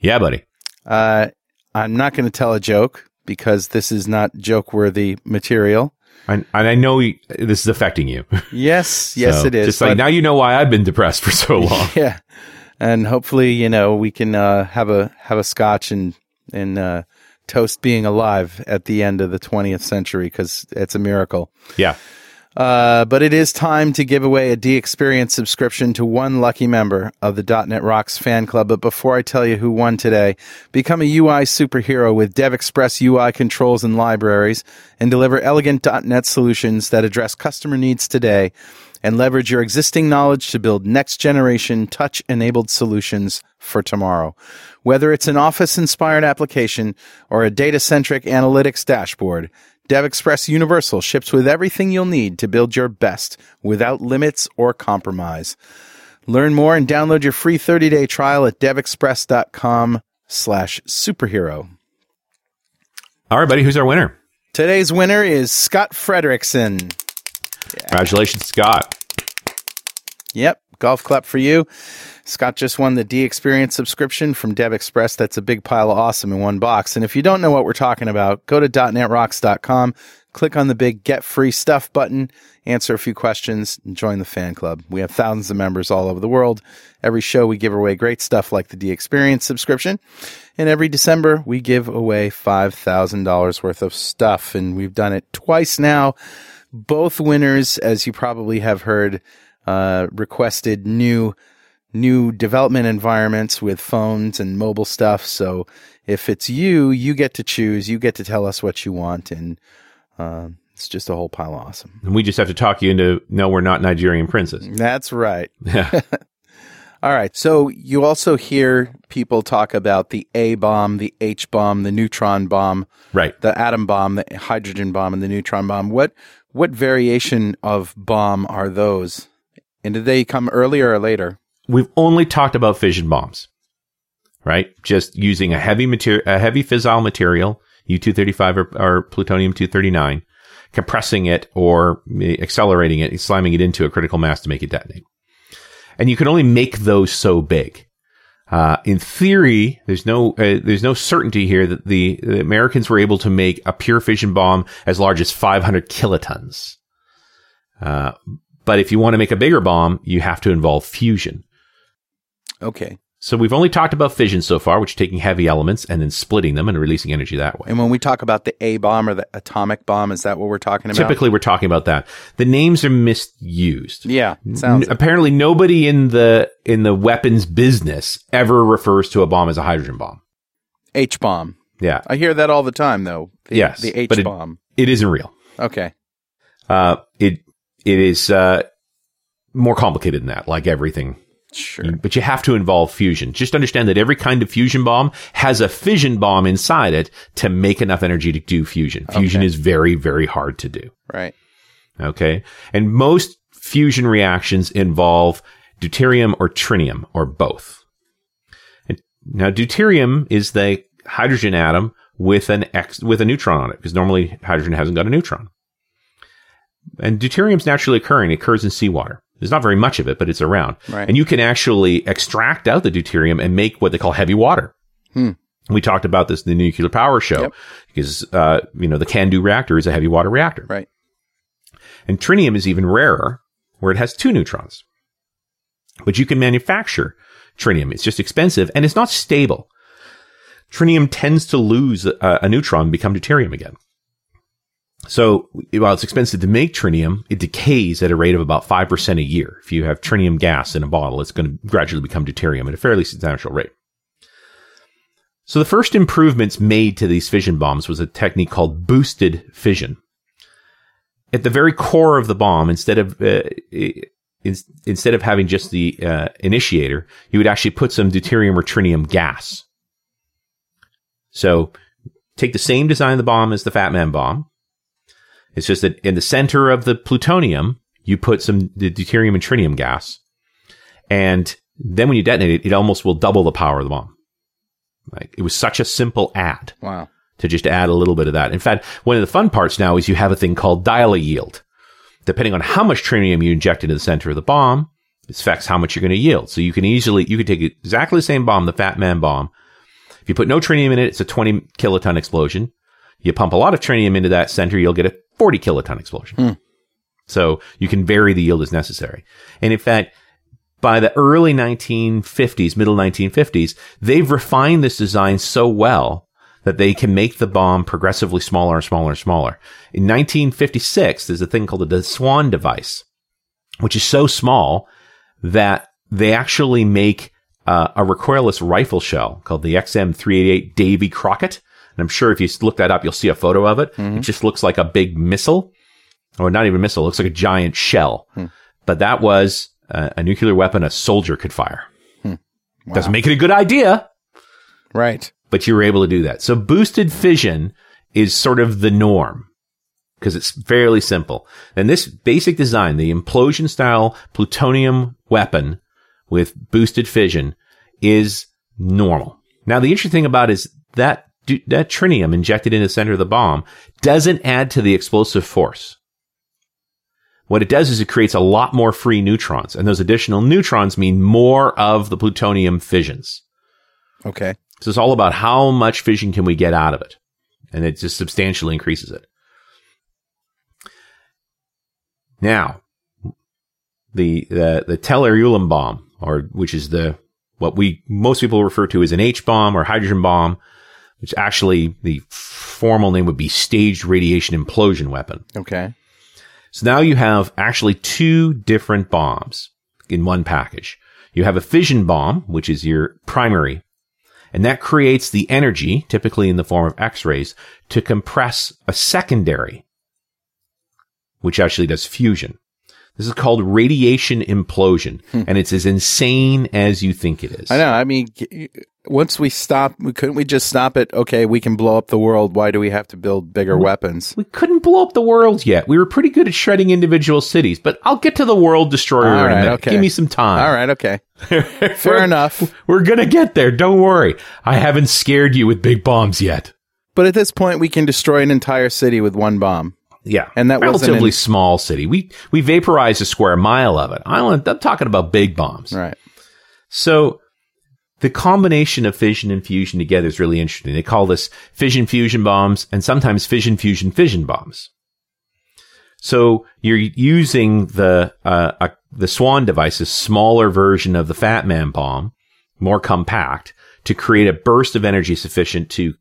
Yeah, buddy? I'm not going to tell a joke because this is not joke-worthy material. And I know this is affecting you. Yes, so it is. Just like, now you know why I've been depressed for so long. Yeah. And hopefully, we can have a scotch and toast being alive at the end of the 20th century, because it's a miracle. Yeah. But it is time to give away a D-Experience subscription to one lucky member of the .NET Rocks fan club. But before I tell you who won today, become a UI superhero with DevExpress UI controls and libraries, and deliver elegant .NET solutions that address customer needs today, and leverage your existing knowledge to build next-generation touch-enabled solutions for tomorrow. Whether it's an office-inspired application or a data-centric analytics dashboard, DevExpress Universal ships with everything you'll need to build your best without limits or compromise. Learn more and download your free 30-day trial at devexpress.com/superhero. All right, buddy, who's our winner? Today's winner is Scott Fredrickson. Yeah. Congratulations, Scott. Yep. Golf clap for you. Scott just won the D-Experience subscription from DevExpress. That's a big pile of awesome in one box. And if you don't know what we're talking about, go to .NETRocks.com, click on the big Get Free Stuff button, answer a few questions, and join the fan club. We have thousands of members all over the world. Every show we give away great stuff like the D-Experience subscription. And every December, we give away $5,000 worth of stuff. And we've done it twice now. Both winners, as you probably have heard, requested new development environments with phones and mobile stuff. So if it's you get to choose. You get to tell us what you want, and it's just a whole pile of awesome. And we just have to talk you into, no, we're not Nigerian princes. That's right. Yeah. All right. So you also hear people talk about the A-bomb, the H-bomb, the neutron bomb, right? The atom bomb, the hydrogen bomb, and the neutron bomb. What variation of bomb are those? And did they come earlier or later? we've only talked about fission bombs, right? Just using a heavy fissile material, U-235 or plutonium-239, compressing it or accelerating it, slamming it into a critical mass to make it detonate. And you can only make those so big. In theory, there's no certainty here that the Americans were able to make a pure fission bomb as large as 500 kilotons. But if you want to make a bigger bomb, you have to involve fusion. Okay. So we've only talked about fission so far, which is taking heavy elements and then splitting them and releasing energy that way. And when we talk about the A-bomb or the atomic bomb, is that what we're talking about? Typically, we're talking about that. The names are misused. Yeah, sounds. Apparently, nobody in the weapons business ever refers to a bomb as a hydrogen bomb. H-bomb. Yeah. I hear that all the time, though. Yes. The H-bomb. It isn't real. Okay. It is more complicated than that, like everything. Sure. But you have to involve fusion. Just understand that every kind of fusion bomb has a fission bomb inside it to make enough energy to do fusion. Fusion is very, very hard to do. Right. Okay. And most fusion reactions involve deuterium or tritium or both. And now, deuterium is the hydrogen atom with a neutron on it, because normally hydrogen hasn't got a neutron. And deuterium is naturally occurring. It occurs in seawater. There's not very much of it, but it's around. Right. And you can actually extract out the deuterium and make what they call heavy water. Hmm. We talked about this in the nuclear power show, yep, because the CANDU reactor is a heavy water reactor. Right. And tritium is even rarer, where it has two neutrons. But you can manufacture tritium. It's just expensive, and it's not stable. Tritium tends to lose a neutron and become deuterium again. So while it's expensive to make tritium, it decays at a rate of about 5% a year. If you have tritium gas in a bottle, it's going to gradually become deuterium at a fairly substantial rate. So the first improvements made to these fission bombs was a technique called boosted fission. At the very core of the bomb, instead of having just the initiator, you would actually put some deuterium or tritium gas. So take the same design of the bomb as the Fat Man bomb. It's just that in the center of the plutonium, you put some deuterium and tritium gas. And then when you detonate it, it almost will double the power of the bomb. Like, it was such a simple add. Wow. To just add a little bit of that. In fact, one of the fun parts now is you have a thing called dial-a-yield. Depending on how much tritium you inject into the center of the bomb, it affects how much you're going to yield. So you could take exactly the same bomb, the Fat Man bomb. If you put no tritium in it, it's a 20 kiloton explosion. You pump a lot of tritium into that center, you'll get a 40 kiloton explosion. Hmm. So you can vary the yield as necessary. And in fact, by the early 1950s, middle 1950s, they've refined this design so well that they can make the bomb progressively smaller and smaller and smaller. In 1956, there's a thing called the Swan device, which is so small that they actually make a recoilless rifle shell called the XM388 Davy Crockett. And I'm sure if you look that up, you'll see a photo of it. Mm-hmm. It just looks like a big missile, or not even a missile. It looks like a giant shell. Hmm. But that was a nuclear weapon a soldier could fire. Hmm. Wow. Doesn't make it a good idea. Right. But you were able to do that. So boosted fission is sort of the norm because it's fairly simple. And this basic design, the implosion-style plutonium weapon with boosted fission, is normal. Now, the interesting thing about it is that tritium injected in the center of the bomb doesn't add to the explosive force. What it does is it creates a lot more free neutrons, and those additional neutrons mean more of the plutonium fissions. Okay. So it's all about how much fission can we get out of it, and it just substantially increases it. Now, the Teller-Ulam bomb, which is what most people refer to as an H-bomb or hydrogen bomb, which actually the formal name would be staged radiation implosion weapon. Okay. So now you have actually two different bombs in one package. You have a fission bomb, which is your primary, and that creates the energy, typically in the form of X-rays, to compress a secondary, which actually does fusion. This is called radiation implosion, and it's as insane as you think it is. I know. I mean, once we stop, couldn't we just stop it? Okay, we can blow up the world. Why do we have to build bigger weapons? We couldn't blow up the world yet. We were pretty good at shredding individual cities, but I'll get to the world destroyer in a minute. Okay. Give me some time. All right, okay. Fair enough. We're going to get there. Don't worry. I haven't scared you with big bombs yet. But at this point, we can destroy an entire city with one bomb. Yeah. And that was a relatively small city. We vaporized a square mile of it. I'm talking about big bombs. Right. So the combination of fission and fusion together is really interesting. They call this fission-fusion bombs and sometimes fission-fusion-fission bombs. So you're using the Swan device, a smaller version of the Fat Man bomb, more compact, to create a burst of energy sufficient to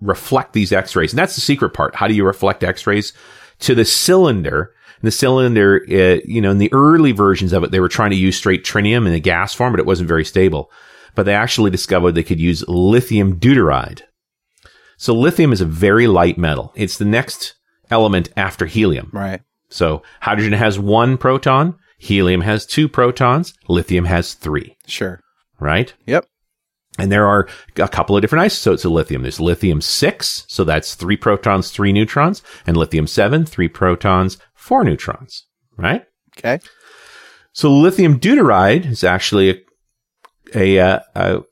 reflect these X-rays. And that's the secret part. How do you reflect X-rays? To the cylinder. And the cylinder, in the early versions of it, they were trying to use straight tritium in a gas form, but it wasn't very stable. But they actually discovered they could use lithium deuteride. So lithium is a very light metal. It's the next element after helium. Right. So hydrogen has one proton, helium has two protons, lithium has three. Sure. Right? Yep. And there are a couple of different isotopes of lithium. There's lithium-6, so that's 3 protons, 3 neutrons, and lithium-7, 3 protons, 4 neutrons, right? Okay. So lithium deuteride is actually a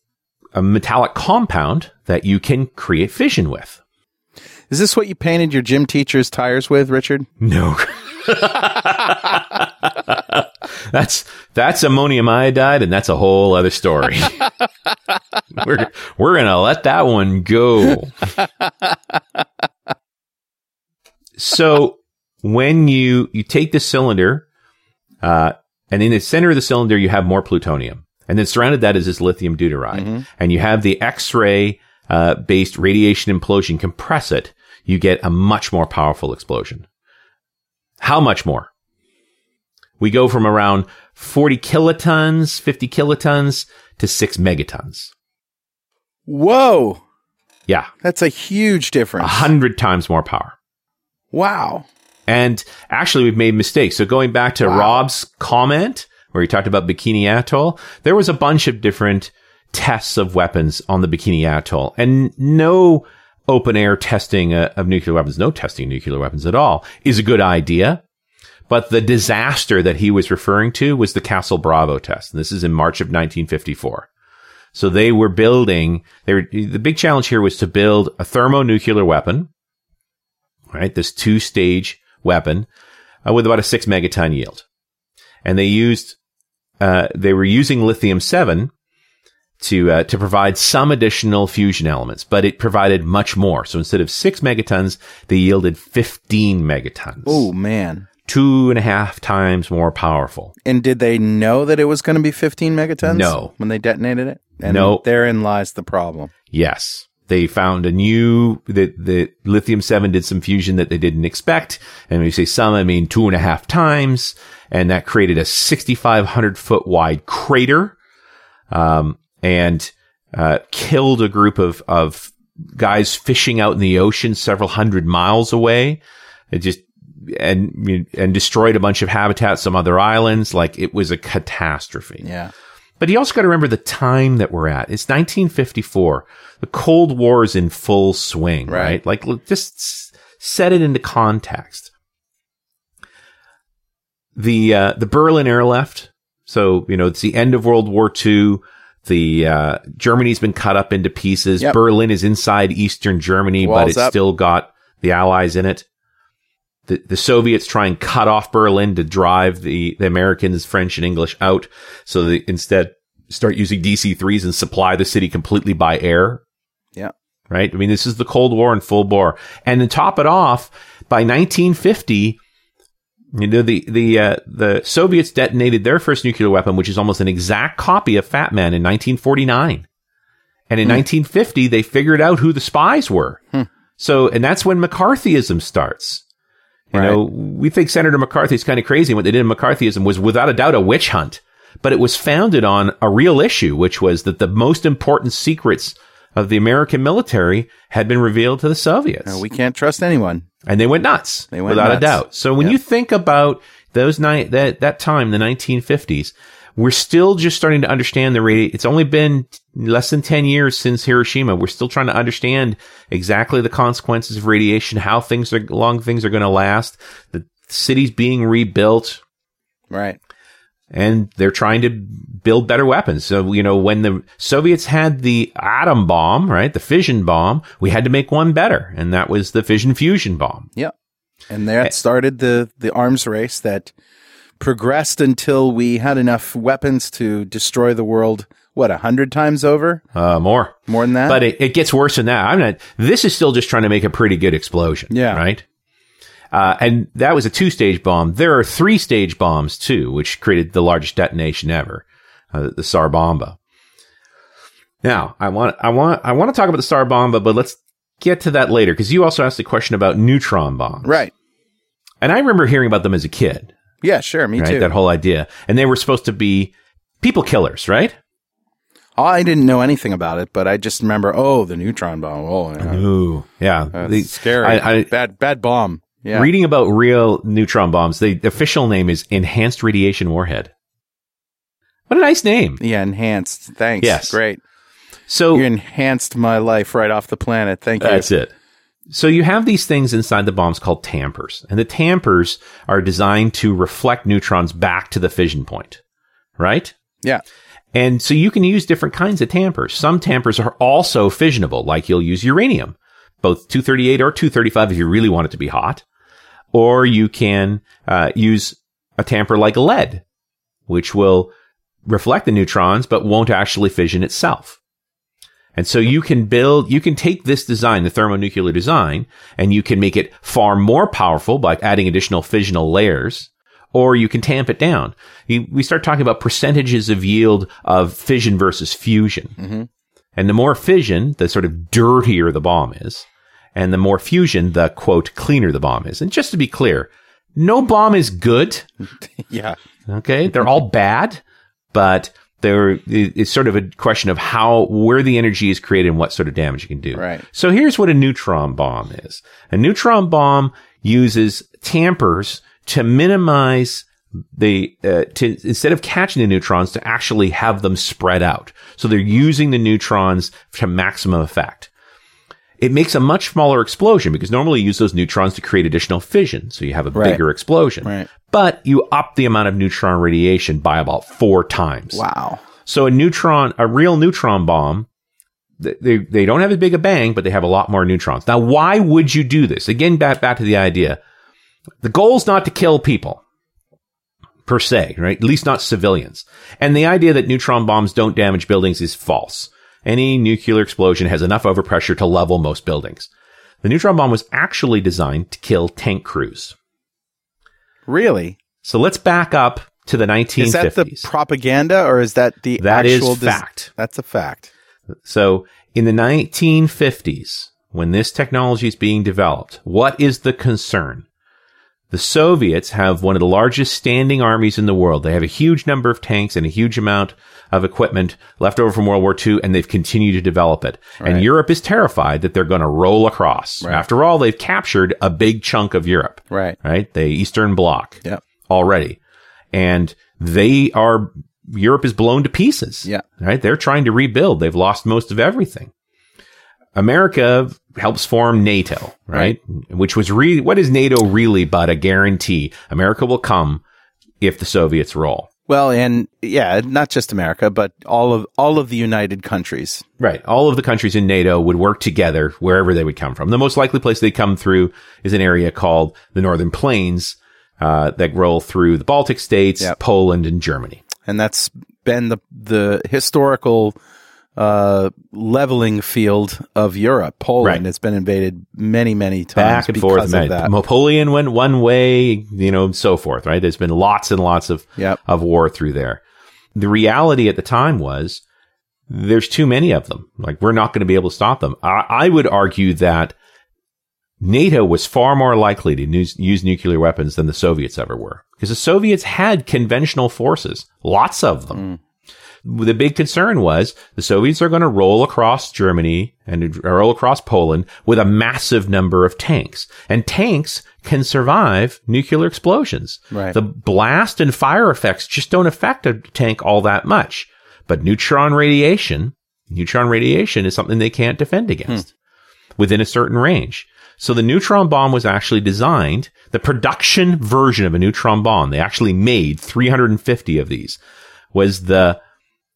metallic compound that you can create fission with. Is this what you painted your gym teacher's tires with, Richard? No. That's ammonium iodide, and that's a whole other story. We're going to let that one go. So when you take the cylinder, and in the center of the cylinder, you have more plutonium. And then surrounded that is this lithium deuteride. Mm-hmm. And you have the X-ray based radiation implosion, compress it, you get a much more powerful explosion. How much more? We go from around 40 kilotons, 50 kilotons to 6 megatons. Whoa. Yeah. That's a huge difference. 100 times more power. Wow. And actually, we've made mistakes. So going back to Rob's comment where he talked about Bikini Atoll, there was a bunch of different tests of weapons on the Bikini Atoll, and no open-air testing of nuclear weapons, no testing nuclear weapons at all, is a good idea. But the disaster that he was referring to was the Castle Bravo test, and this is in March of 1954. So they were building, the big challenge here was to build a thermonuclear weapon, right, this two-stage weapon, with about a 6-megaton yield. And they were using lithium-7, to provide some additional fusion elements, but it provided much more. So instead of 6 megatons, they yielded 15 megatons. Oh, man. 2.5 times more powerful. And did they know that it was going to be 15 megatons? No. When they detonated it? And no. Therein lies the problem. Yes. They found the lithium-7 did some fusion that they didn't expect. And when you say some, I mean 2.5 times. And that created a 6,500-foot wide crater. And killed a group of guys fishing out in the ocean several hundred miles away. It just, and destroyed a bunch of habitats, some other islands. Like, it was a catastrophe. Yeah. But you also got to remember the time that we're at. It's 1954. The Cold War is in full swing, right? Like, look, just set it into context. The Berlin air left. So, it's the end of World War II. The Germany's been cut up into pieces. Yep. Berlin is inside Eastern Germany, but it's still got the Allies in it. The Soviets try and cut off Berlin to drive the Americans, French, and English out. So they instead start using DC-3s and supply the city completely by air. Yeah. Right? I mean, this is the Cold War in full bore. And to top it off, by 1950... the Soviets detonated their first nuclear weapon, which is almost an exact copy of Fat Man in 1949. And in 1950, they figured out who the spies were. So, and that's when McCarthyism starts. You know, we think Senator McCarthy's kind of crazy. What they did in McCarthyism was without a doubt a witch hunt, but it was founded on a real issue, which was that the most important secrets of the American military had been revealed to the Soviets. We can't trust anyone. And they went nuts, without a doubt. So when you think about that time, the 1950s, we're still just starting to understand the radiation. It's only been less than 10 years since Hiroshima. We're still trying to understand exactly the consequences of radiation, how long things are going to last, the city's being rebuilt. Right. And they're trying to build better weapons. So, you know, when the Soviets had the atom bomb, right, the fission bomb, we had to make one better, and that was the fission fusion bomb. Yeah. And that started the arms race that progressed until we had enough weapons to destroy the world, what, 100 times over? More. More than that? But it gets worse than that. This is still just trying to make a pretty good explosion. Yeah. Right? And that was a 2-stage bomb. There are 3-stage bombs, too, which created the largest detonation ever, the Tsar Bomba. Now, I want to talk about the Tsar Bomba, but let's get to that later, because you also asked a question about neutron bombs. Right. And I remember hearing about them as a kid. Yeah, sure, me too. That whole idea. And they were supposed to be people killers, right? I didn't know anything about it, but I just remember, the neutron bomb. Oh, yeah. Ooh, yeah. That's scary. Bad bomb. Yeah. Reading about real neutron bombs, the official name is Enhanced Radiation Warhead. What a nice name. Yeah, enhanced. Thanks. Yes. Great. So you enhanced my life right off the planet. Thank you. That's it. So you have these things inside the bombs called tampers, and the tampers are designed to reflect neutrons back to the fission point, right? Yeah. And so you can use different kinds of tampers. Some tampers are also fissionable, like you'll use uranium, both 238 or 235 if you really want it to be hot. Or you can use a tamper like lead, which will reflect the neutrons but won't actually fission itself. And so you can take this design, the thermonuclear design, and you can make it far more powerful by adding additional fissional layers, or you can tamp it down. We start talking about percentages of yield of fission versus fusion. Mm-hmm. And the more fission, the sort of dirtier the bomb is, and the more fusion, the, quote, cleaner the bomb is. And just to be clear, no bomb is good. Yeah. Okay. They're all bad, but it's sort of a question of where the energy is created and what sort of damage you can do. Right. So here's what a neutron bomb is. A neutron bomb uses tampers to minimize instead of catching the neutrons, to actually have them spread out. So they're using the neutrons to maximum effect. It makes a much smaller explosion because normally you use those neutrons to create additional fission. So you have a bigger explosion, but you up the amount of neutron radiation by about 4 times. Wow. So a real neutron bomb, they don't have as big a bang, but they have a lot more neutrons. Now, why would you do this? Again, back to the idea. The goal's not to kill people. Per se, right? At least not civilians. And the idea that neutron bombs don't damage buildings is false. Any nuclear explosion has enough overpressure to level most buildings. The neutron bomb was actually designed to kill tank crews. Really? So let's back up to the 1950s. Is that the propaganda or is that the actual... That is fact. That's a fact. So in the 1950s, when this technology is being developed, what is the concern? The Soviets have one of the largest standing armies in the world. They have a huge number of tanks and a huge amount of equipment left over from World War II, and they've continued to develop it. Right. And Europe is terrified that they're going to roll across. Right. After all, they've captured a big chunk of Europe. Right. Right? The Eastern Bloc already. And Europe is blown to pieces. Yeah. Right? They're trying to rebuild. They've lost most of everything. America helps form NATO, right? Which was really, what is NATO really but a guarantee? America will come if the Soviets roll. Well, and yeah, not just America, but all of the United Countries. Right. All of the countries in NATO would work together wherever they would come from. The most likely place they come through is an area called the Northern Plains that roll through the Baltic states, Poland, and Germany. And that's been the historical leveling field of Europe. Poland has been invaded many, many times. Back and forth. Napoleon went one way, so forth, right? There's been lots and lots of war through there. The reality at the time was there's too many of them. Like, we're not going to be able to stop them. I would argue that NATO was far more likely to use nuclear weapons than the Soviets ever were, because the Soviets had conventional forces, lots of them. The big concern was the Soviets are going to roll across Germany and roll across Poland with a massive number of tanks. And tanks can survive nuclear explosions. Right. The blast and fire effects just don't affect a tank all that much. But neutron radiation is something they can't defend against within a certain range. So the neutron bomb was actually designed, the production version of a neutron bomb, they actually made 350 of these, was the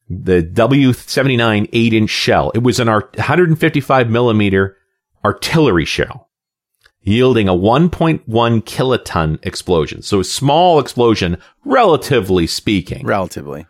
the W-79 8-inch shell. It was an 155 millimeter artillery shell, yielding a 1.1 kiloton explosion. So a small explosion, relatively speaking. Relatively.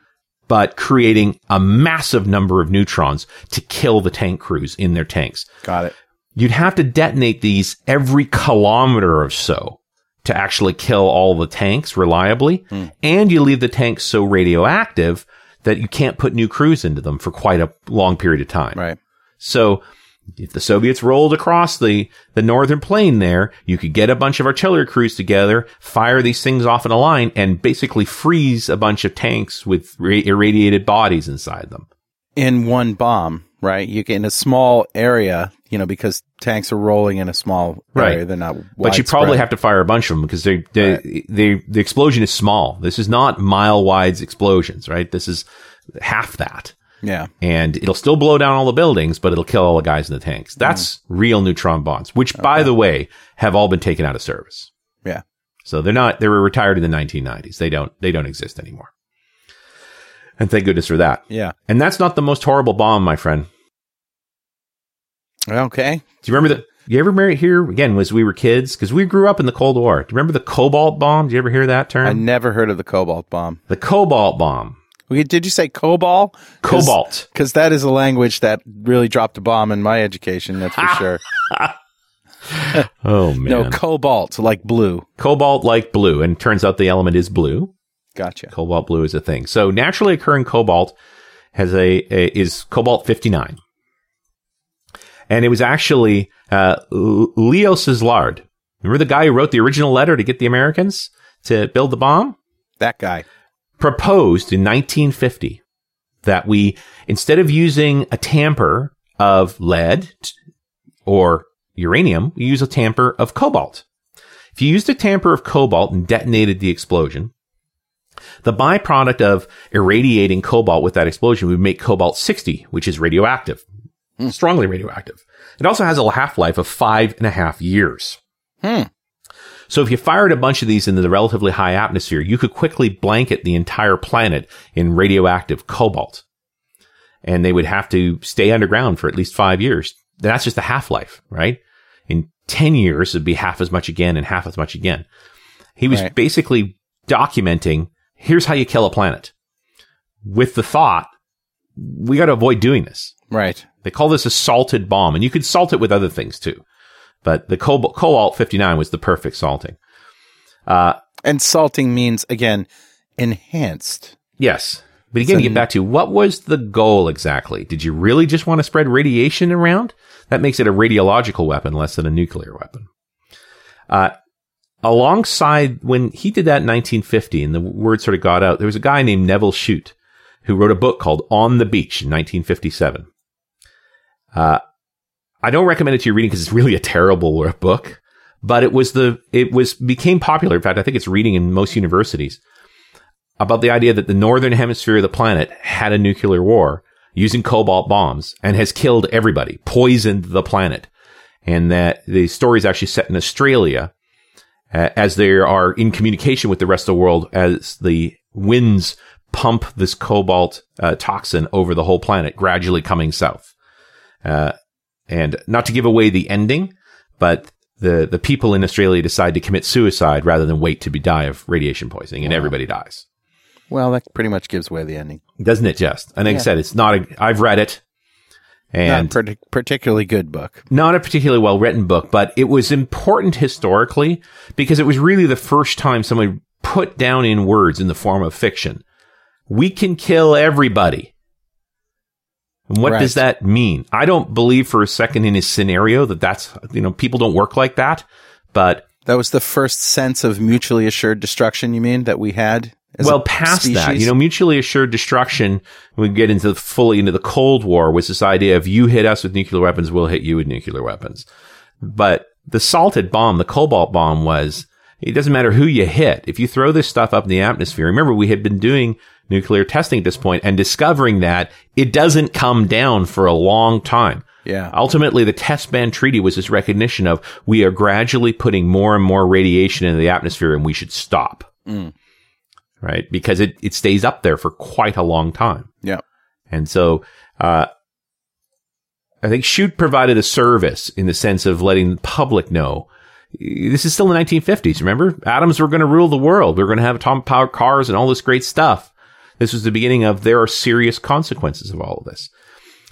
But creating a massive number of neutrons to kill the tank crews in their tanks. Got it. You'd have to detonate these every kilometer or so to actually kill all the tanks reliably. And you leave the tanks so radioactive that you can't put new crews into them for quite a long period of time. Right. So if the Soviets rolled across the northern plain there, you could get a bunch of artillery crews together, fire these things off in a line, and basically freeze a bunch of tanks with irradiated bodies inside them. In one bomb, right? You get in a small area, you know, because tanks are rolling in a small area. Right. They're not widespread. But you probably have to fire a bunch of them because the explosion is small. This is not mile-wide explosions, right? This is half that. Yeah. And it'll still blow down all the buildings, but it'll kill all the guys in the tanks. That's real neutron bombs, which, by the way, have all been taken out of service. Yeah. So they were retired in the 1990s. They don't exist anymore. And thank goodness for that. Yeah. And that's not the most horrible bomb, my friend. Okay. Do you remember you ever hear, again, was we were kids? Because we grew up in the Cold War. Do you remember the cobalt bomb? Do you ever hear that term? I never heard of the cobalt bomb. The cobalt bomb. Did you say cobalt? Cobalt. Because that is a language that really dropped a bomb in my education, that's for sure. Oh, man. No, cobalt, like blue. Cobalt, like blue. And it turns out the element is blue. Gotcha. Cobalt blue is a thing. So naturally occurring cobalt has is cobalt-59. And it was actually Leo Szilard. Remember the guy who wrote the original letter to get the Americans to build the bomb? That guy. Proposed in 1950 that we, instead of using a tamper of lead or uranium, we use a tamper of cobalt. If you used a tamper of cobalt and detonated the explosion, the byproduct of irradiating cobalt with that explosion would make cobalt-60, which is radioactive, strongly radioactive. It also has a half-life of 5.5 years. So if you fired a bunch of these into the relatively high atmosphere, you could quickly blanket the entire planet in radioactive cobalt. And they would have to stay underground for at least 5 years. That's just the half-life, right? In 10 years, it'd be half as much again and half as much again. He was basically documenting, here's how you kill a planet. With the thought, we got to avoid doing this. Right. They call this a salted bomb. And you could salt it with other things, too. But the Cobalt-59 was the perfect salting. And salting means, again, enhanced. Yes. But again, to get back to what was the goal exactly? Did you really just want to spread radiation around? That makes it a radiological weapon less than a nuclear weapon. Alongside, when he did that in 1950 and the word sort of got out, there was a guy named Neville Shute who wrote a book called On the Beach in 1957. I don't recommend it to you reading because it's really a terrible book, but it became popular. In fact, I think it's reading in most universities about the idea that the northern hemisphere of the planet had a nuclear war using cobalt bombs and has killed everybody, poisoned the planet. And that the story is actually set in Australia as they are in communication with the rest of the world as the winds pump this cobalt toxin over the whole planet, gradually coming south. And not to give away the ending, but the people in Australia decide to commit suicide rather than wait to die of radiation poisoning, and everybody dies. Well, that pretty much gives away the ending. Doesn't it just? And like I said, it's not I've read it. And not a particularly good book. Not a particularly well-written book, but it was important historically because it was really the first time somebody put down in words in the form of fiction, we can kill everybody. And what does that mean? I don't believe for a second in his scenario that's, you know, people don't work like that, but... That was the first sense of mutually assured destruction, you mean, that we had as a species? Well, past that, you know, mutually assured destruction, when we get fully into the Cold War, was this idea of you hit us with nuclear weapons, we'll hit you with nuclear weapons. But the salted bomb, the cobalt bomb was, it doesn't matter who you hit. If you throw this stuff up in the atmosphere, remember we had been doing nuclear testing at this point and discovering that it doesn't come down for a long time. Yeah. Ultimately, the test ban treaty was this recognition of we are gradually putting more and more radiation into the atmosphere and we should stop. Right? Because it stays up there for quite a long time. Yeah. And so, I think Shute provided a service in the sense of letting the public know. This is still the 1950s, remember? Atoms were going to rule the world. We were going to have atomic powered cars and all this great stuff. This was the beginning of there are serious consequences of all of this.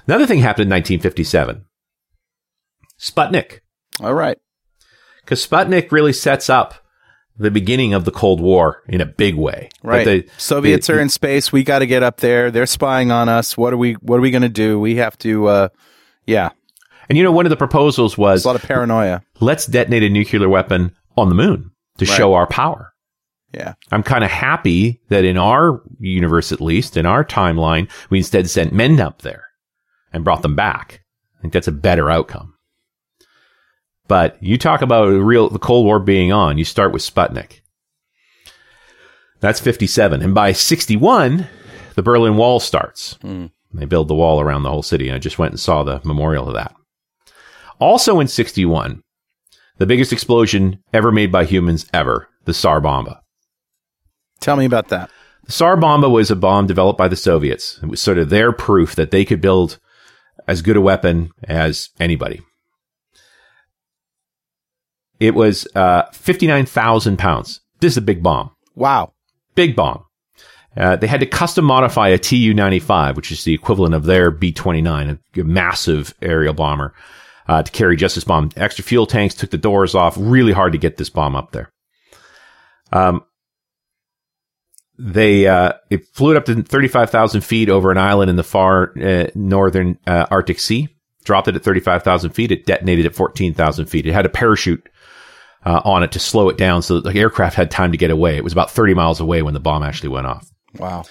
Another thing happened in 1957. Sputnik. All right. Because Sputnik really sets up the beginning of the Cold War in a big way. Right. Soviets are in space. We got to get up there. They're spying on us. What are we going to do? We have to, yeah. And, you know, one of the proposals was... There's a lot of paranoia. Let's detonate a nuclear weapon on the moon to show our power. Yeah. I'm kind of happy that in our universe, at least, in our timeline, we instead sent men up there and brought them back. I think that's a better outcome. But you talk about the Cold War being on. You start with Sputnik. That's 57. And by 61, the Berlin Wall starts. Mm. They build the wall around the whole city. And I just went and saw the memorial to that. Also in 61, the biggest explosion ever made by humans ever, the Tsar Bomba. Tell me about that. The Tsar Bomba was a bomb developed by the Soviets. It was sort of their proof that they could build as good a weapon as anybody. It was 59,000 pounds. This is a big bomb. Wow. Big bomb. They had to custom modify a Tu-95, which is the equivalent of their B-29, a massive aerial bomber, to carry just this bomb. Extra fuel tanks, took the doors off. Really hard to get this bomb up there. It flew it up to 35,000 feet over an island in the far northern Arctic Sea, dropped it at 35,000 feet. It detonated at 14,000 feet. It had a parachute on it to slow it down so that the aircraft had time to get away. It was about 30 miles away when the bomb actually went off. Wow.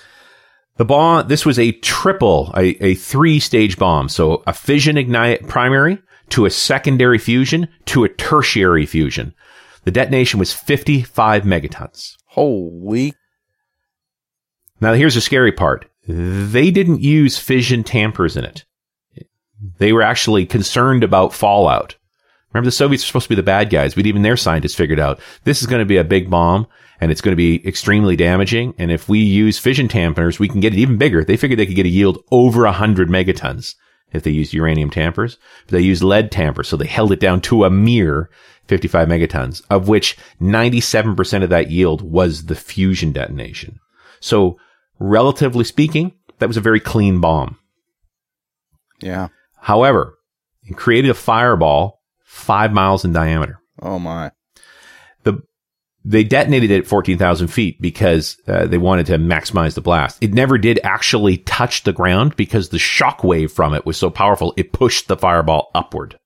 The bomb, this was a three-stage bomb. So a fission ignite primary to a secondary fusion to a tertiary fusion. The detonation was 55 megatons. Holy. Now, here's the scary part. They didn't use fission tampers in it. They were actually concerned about fallout. Remember, the Soviets were supposed to be the bad guys, but even their scientists figured out this is going to be a big bomb, and it's going to be extremely damaging. And if we use fission tampers, we can get it even bigger. They figured they could get a yield over 100 megatons if they used uranium tampers. But they used lead tampers, so they held it down to a mere 55 megatons, of which 97% of that yield was the fusion detonation. So, relatively speaking, that was a very clean bomb. Yeah. However, it created a fireball 5 miles in diameter. Oh, my. They detonated it at 14,000 feet because they wanted to maximize the blast. It never did actually touch the ground because the shock wave from it was so powerful, it pushed the fireball upward.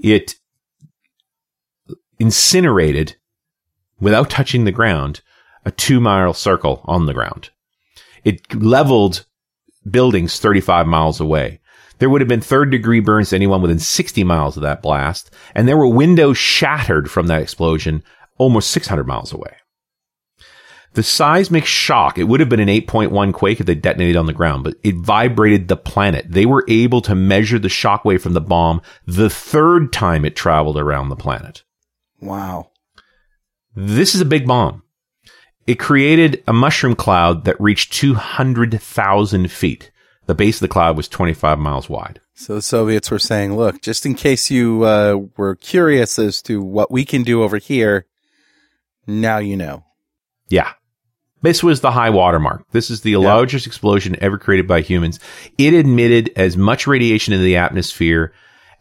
It incinerated, without touching the ground, a 2-mile circle on the ground. It leveled buildings 35 miles away. There would have been third-degree burns to anyone within 60 miles of that blast, and there were windows shattered from that explosion almost 600 miles away. The seismic shock, it would have been an 8.1 quake if they detonated on the ground, but it vibrated the planet. They were able to measure the shockwave from the bomb the third time it traveled around the planet. Wow. This is a big bomb. It created a mushroom cloud that reached 200,000 feet. The base of the cloud was 25 miles wide. So the Soviets were saying, look, just in case you were curious as to what we can do over here, now you know. Yeah. This was the high water mark. This is the largest explosion ever created by humans. It emitted as much radiation into the atmosphere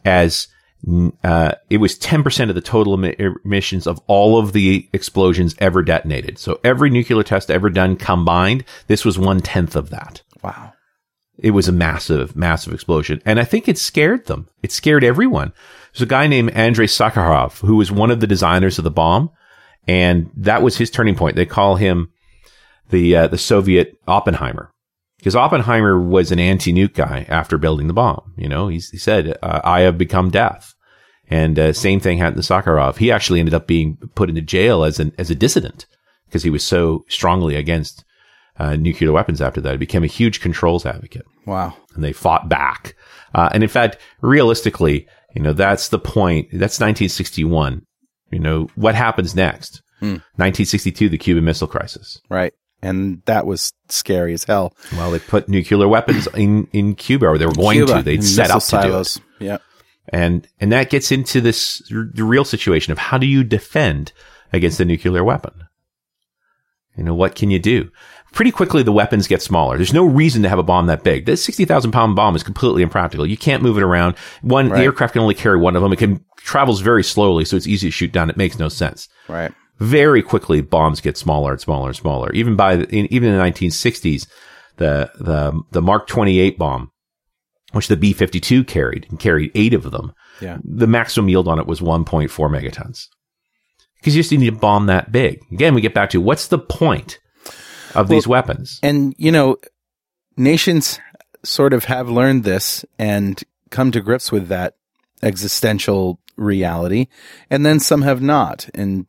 as it was 10% of the total emissions of all of the explosions ever detonated. So every nuclear test ever done combined, this was 1/10 of that. Wow. It was a massive, massive explosion. And I think it scared them. It scared everyone. There's a guy named Andrei Sakharov, who was one of the designers of the bomb. And that was his turning point. They call him the Soviet Oppenheimer. Because Oppenheimer was an anti-nuke guy after building the bomb. You know, he said, I have become death. And same thing happened to Sakharov. He actually ended up being put into jail as a dissident because he was so strongly against nuclear weapons after that. It became a huge controls advocate. Wow. And they fought back. And in fact, realistically, you know, that's the point. That's 1961. You know, what happens next? 1962, the Cuban Missile Crisis. Right. And that was scary as hell. Well, they put nuclear weapons in Cuba, or they were going to. They'd set up to do it. Yeah. And that gets into this the real situation of how do you defend against a nuclear weapon? You know, what can you do? Pretty quickly, the weapons get smaller. There's no reason to have a bomb that big. This 60,000-pound bomb is completely impractical. You can't move it around. One the aircraft can only carry one of them. It can travels very slowly, so it's easy to shoot down. It makes no sense. Right. Very quickly, bombs get smaller and smaller and smaller. Even by even in the 1960s, the Mark 28 bomb, which the B-52 carried 8 of them. Yeah. The maximum yield on it was 1.4 megatons. Because you just need to bomb that big. Again, we get back to what's the point of these weapons? And, you know, nations sort of have learned this and come to grips with that existential reality. And then some have not. And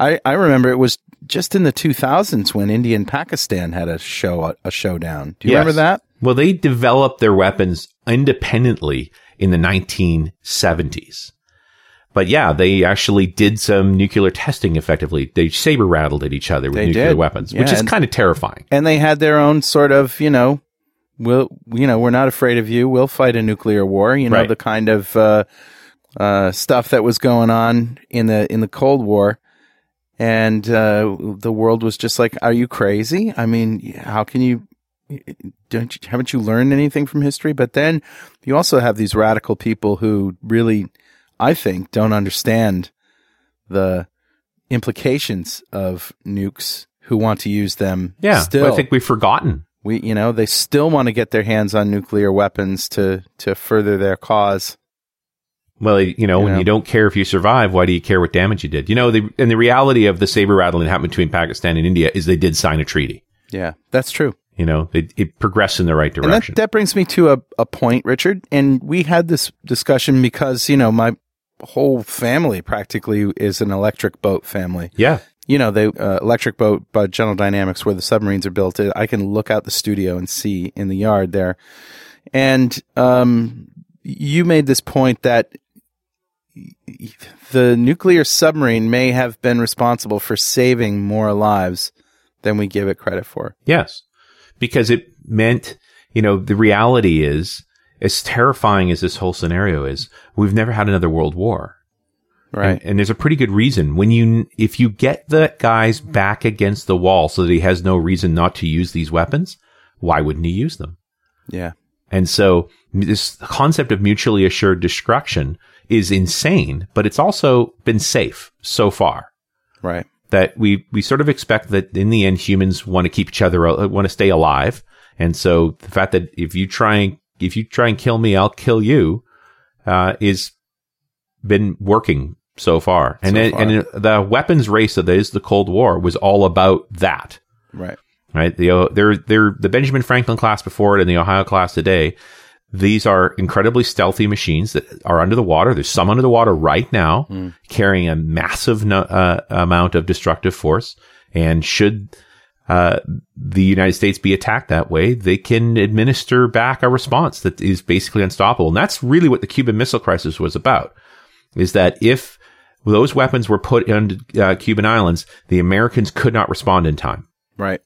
I remember it was just in the 2000s when India and Pakistan had a showdown. Do you remember that? Well, they developed their weapons independently in the 1970s. But yeah, they actually did some nuclear testing effectively. They saber-rattled at each other with nuclear weapons, which is kind of terrifying. And they had their own sort of, you know, we're not afraid of you. We'll fight a nuclear war. You know, the kind of stuff that was going on in the Cold War. And the world was just like, are you crazy? I mean, how can you... haven't you learned anything from history? But then you also have these radical people who really... I think don't understand the implications of nukes who want to use them. Yeah, still. Well, I think we've forgotten. They still want to get their hands on nuclear weapons to further their cause. Well, when you don't care if you survive, why do you care what damage you did? You know, and the reality of the saber rattling happened between Pakistan and India is they did sign a treaty. Yeah, that's true. You know, it progressed in the right direction. And that brings me to a point, Richard. And we had this discussion because, you know, my whole family practically is an electric boat family. Yeah. You know, the electric boat by General Dynamics where the submarines are built. I can look out the studio and see in the yard there. And you made this point that the nuclear submarine may have been responsible for saving more lives than we give it credit for. Yes. Because it meant, you know, the reality is, as terrifying as this whole scenario is, we've never had another world war. Right. And there's a pretty good reason. If you get the guy's back against the wall so that he has no reason not to use these weapons, why wouldn't he use them? Yeah. And so this concept of mutually assured destruction is insane, but it's also been safe so far. Right. That we sort of expect that in the end, humans want to keep each other, want to stay alive. And so the fact that if you try and kill me, I'll kill you, is been working so far. And the weapons race that is the Cold War was all about that. Right. Right. The Benjamin Franklin class before it and the Ohio class today, these are incredibly stealthy machines that are under the water. There's some under the water right now carrying a massive amount of destructive force. And should... the United States be attacked that way, they can administer back a response that is basically unstoppable. And that's really what the Cuban Missile Crisis was about, is that if those weapons were put on Cuban islands, the Americans could not respond in time. Right.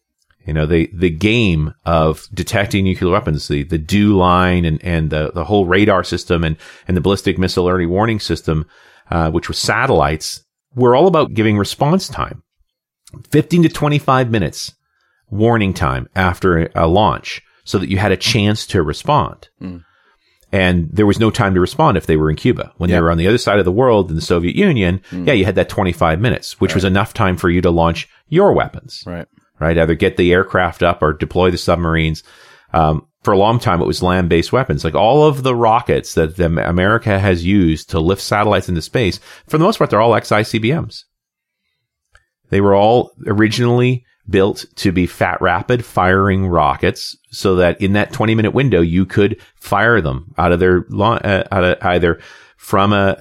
You know, the game of detecting nuclear weapons, the dew line and the whole radar system and the ballistic missile early warning system, which were satellites, were all about giving response time. 15 to 25 minutes warning time after a launch so that you had a chance to respond. Mm. And there was no time to respond if they were in Cuba. When they were on the other side of the world in the Soviet Union, you had that 25 minutes, which was enough time for you to launch your weapons. Right. Right. Either get the aircraft up or deploy the submarines. For a long time, it was land-based weapons. Like all of the rockets that America has used to lift satellites into space, for the most part, they're all ex-ICBMs. They were all originally built to be fat rapid firing rockets so that in that 20-minute window, you could fire them out of their either from a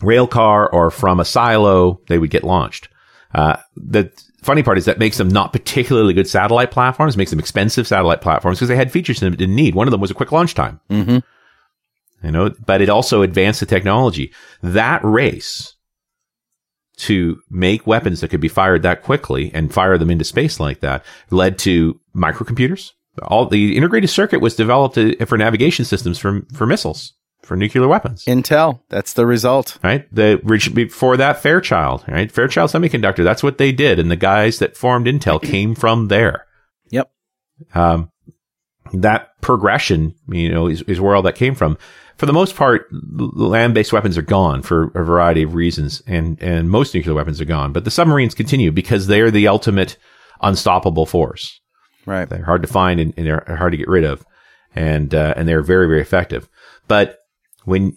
rail car or from a silo, they would get launched. The funny part is that makes them not particularly good satellite platforms, makes them expensive satellite platforms because they had features that it didn't need. One of them was a quick launch time. Mm-hmm. You know, but it also advanced the technology. That race to make weapons that could be fired that quickly and fire them into space like that led to microcomputers. All the integrated circuit was developed for navigation systems for missiles, for nuclear weapons. Intel, that's the result. Right? Before that, Fairchild, right? Fairchild Semiconductor, that's what they did. And the guys that formed Intel came from there. Yep. That progression, is where all that came from. For the most part, land-based weapons are gone for a variety of reasons, and most nuclear weapons are gone. But the submarines continue because they're the ultimate unstoppable force. Right. They're hard to find and they're hard to get rid of, and they're very, very effective. But when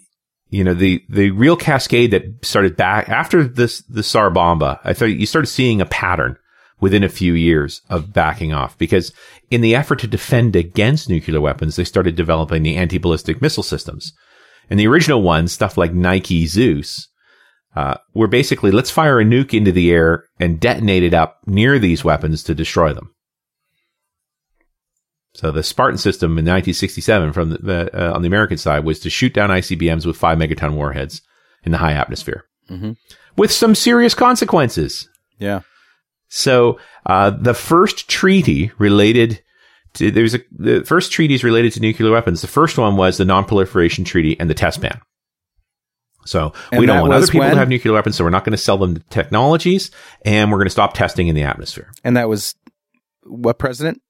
the real cascade that started back after the Tsar Bomba, I thought you started seeing a pattern within a few years of backing off, because in the effort to defend against nuclear weapons, they started developing the anti-ballistic missile systems. And the original ones, stuff like Nike Zeus, were basically, let's fire a nuke into the air and detonate it up near these weapons to destroy them. So the Spartan system in 1967 from on the American side was to shoot down ICBMs with 5-megaton warheads in the high atmosphere, mm-hmm. with some serious consequences. Yeah. So, the first treaties related to nuclear weapons. The first one was the Non-Proliferation Treaty and the Test Ban. So, we don't want other people to have nuclear weapons, so we're not going to sell them the technologies, and we're going to stop testing in the atmosphere. And that was what president?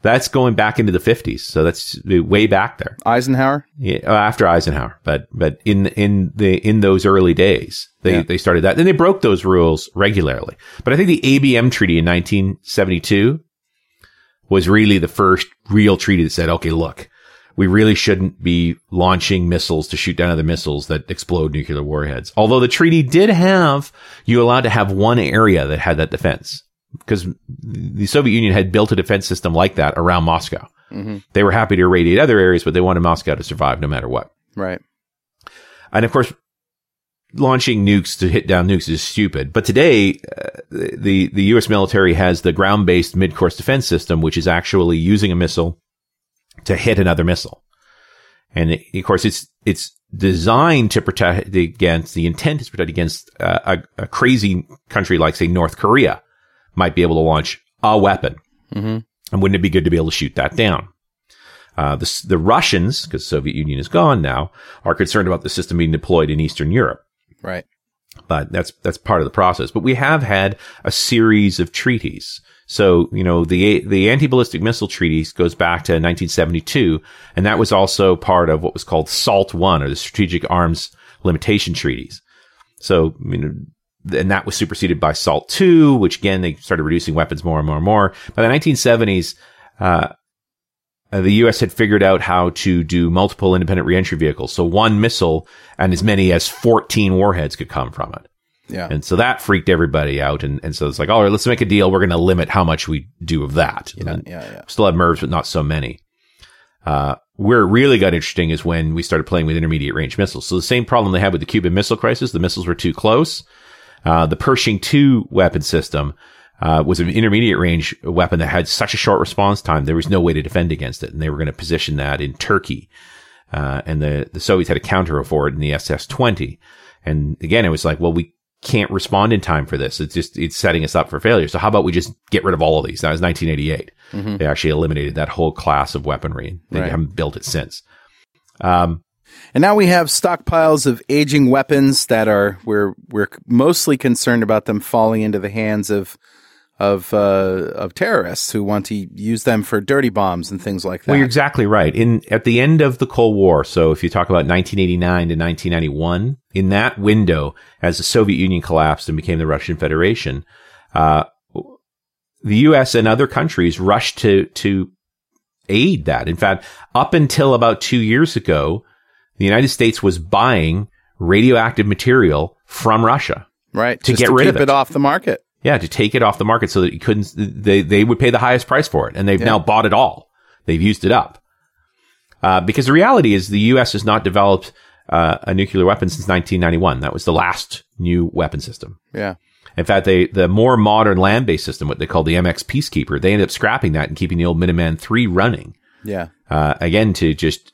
That's going back into the 50s. So, that's way back there. Eisenhower? Yeah, after Eisenhower. But in those early days. They started that. Then they broke those rules regularly. But I think the ABM Treaty in 1972 was really the first real treaty that said, okay, look, we really shouldn't be launching missiles to shoot down other missiles that explode nuclear warheads. Although the treaty did have, you allowed to have one area that had that defense. Because the Soviet Union had built a defense system like that around Moscow. Mm-hmm. They were happy to irradiate other areas, but they wanted Moscow to survive no matter what. Right. And of course, launching nukes to hit down nukes is stupid. But today, the U.S. military has the ground-based mid-course defense system, which is actually using a missile to hit another missile. And of course, it's designed to protect against, the intent is to protect against a crazy country like, say, North Korea might be able to launch a weapon. Mm-hmm. And wouldn't it be good to be able to shoot that down? The Russians, because the Soviet Union is gone now, are concerned about the system being deployed in Eastern Europe. Right. But that's part of the process. But we have had a series of treaties. So, the anti-ballistic missile treaties goes back to 1972. And that was also part of what was called SALT I, or the Strategic Arms Limitation Treaties. So, and that was superseded by SALT II, which again, they started reducing weapons more and more and more. By the 1970s, the U.S. had figured out how to do multiple independent reentry vehicles. So one missile and as many as 14 warheads could come from it. Yeah. And so that freaked everybody out. And so it's like, all right, let's make a deal. We're going to limit how much we do of that. Yeah. Still have MIRVs, but not so many. Where it really got interesting is when we started playing with intermediate range missiles. So the same problem they had with the Cuban Missile Crisis, the missiles were too close. The Pershing II weapon system was an intermediate range weapon that had such a short response time, there was no way to defend against it. And they were going to position that in Turkey. And the Soviets had a counter for it in the SS-20. And again, it was like, well, we can't respond in time for this. It's setting us up for failure. So how about we just get rid of all of these? That was 1988. Mm-hmm. They actually eliminated that whole class of weaponry. They haven't built it since. And now we have stockpiles of aging weapons that we're mostly concerned about them falling into the hands of terrorists who want to use them for dirty bombs and things like that. Well, you're exactly right. At the end of the Cold War, so if you talk about 1989 to 1991, in that window, as the Soviet Union collapsed and became the Russian Federation, the U.S. and other countries rushed to aid that. In fact, up until about 2 years ago, the United States was buying radioactive material from Russia. Right. To get rid of it. To keep it off the market. Yeah, to take it off the market so that you couldn't, they would pay the highest price for it. And they've now bought it all. They've used it up. Because the reality is the U.S. has not developed a nuclear weapon since 1991. That was the last new weapon system. Yeah. In fact, the more modern land-based system, what they call the MX Peacekeeper, they ended up scrapping that and keeping the old Minuteman III running. Yeah. Again, to just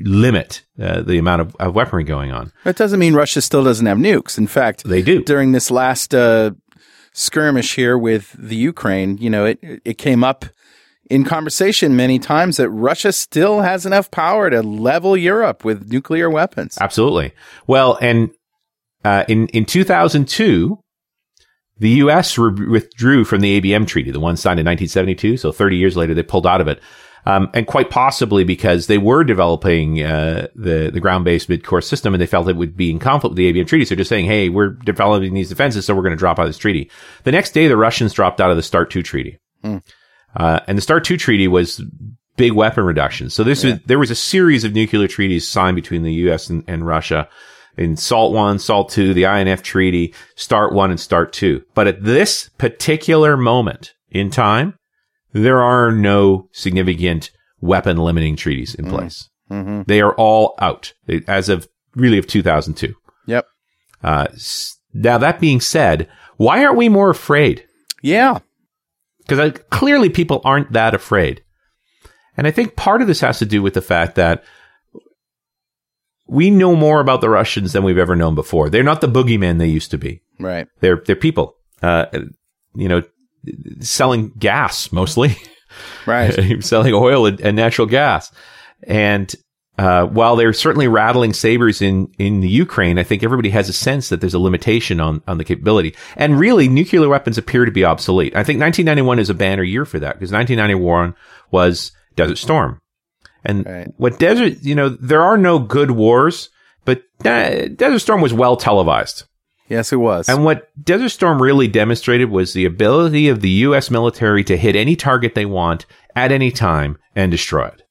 limit the amount of weaponry going on. That doesn't mean Russia still doesn't have nukes. In fact, they do. During this last skirmish here with the Ukraine, you know, it came up in conversation many times that Russia still has enough power to level Europe with nuclear weapons. Absolutely. Well, and in 2002, the U.S. withdrew from the ABM Treaty, the one signed in 1972. So 30 years later, they pulled out of it. And quite possibly because they were developing the ground-based mid-course system, and they felt it would be in conflict with the ABM Treaty. So just saying, hey, we're developing these defenses, so we're going to drop out of this treaty. The next day, the Russians dropped out of the START II Treaty. Mm. And the START II Treaty was big weapon reductions. So there was a series of nuclear treaties signed between the U.S. and Russia in SALT I, SALT II, the INF Treaty, START I, and START II. But at this particular moment in time, there are no significant weapon-limiting treaties in place. Mm-hmm. They are all out as of, really, of 2002. Yep. Now, that being said, why aren't we more afraid? Yeah. Because clearly people aren't that afraid. And I think part of this has to do with the fact that we know more about the Russians than we've ever known before. They're not the boogeyman they used to be. Right. They're people. You know, selling gas mostly. Right. Selling oil and natural gas. And while they're certainly rattling sabers in the Ukraine, I think everybody has a sense that there's a limitation on the capability. And really, nuclear weapons appear to be obsolete. I think 1991 is a banner year for that, because 1991 was Desert Storm. And what Desert, you know, there are no good wars, but Desert Storm was well televised. Yes, it was. And what Desert Storm really demonstrated was the ability of the U.S. military to hit any target they want at any time and destroy it.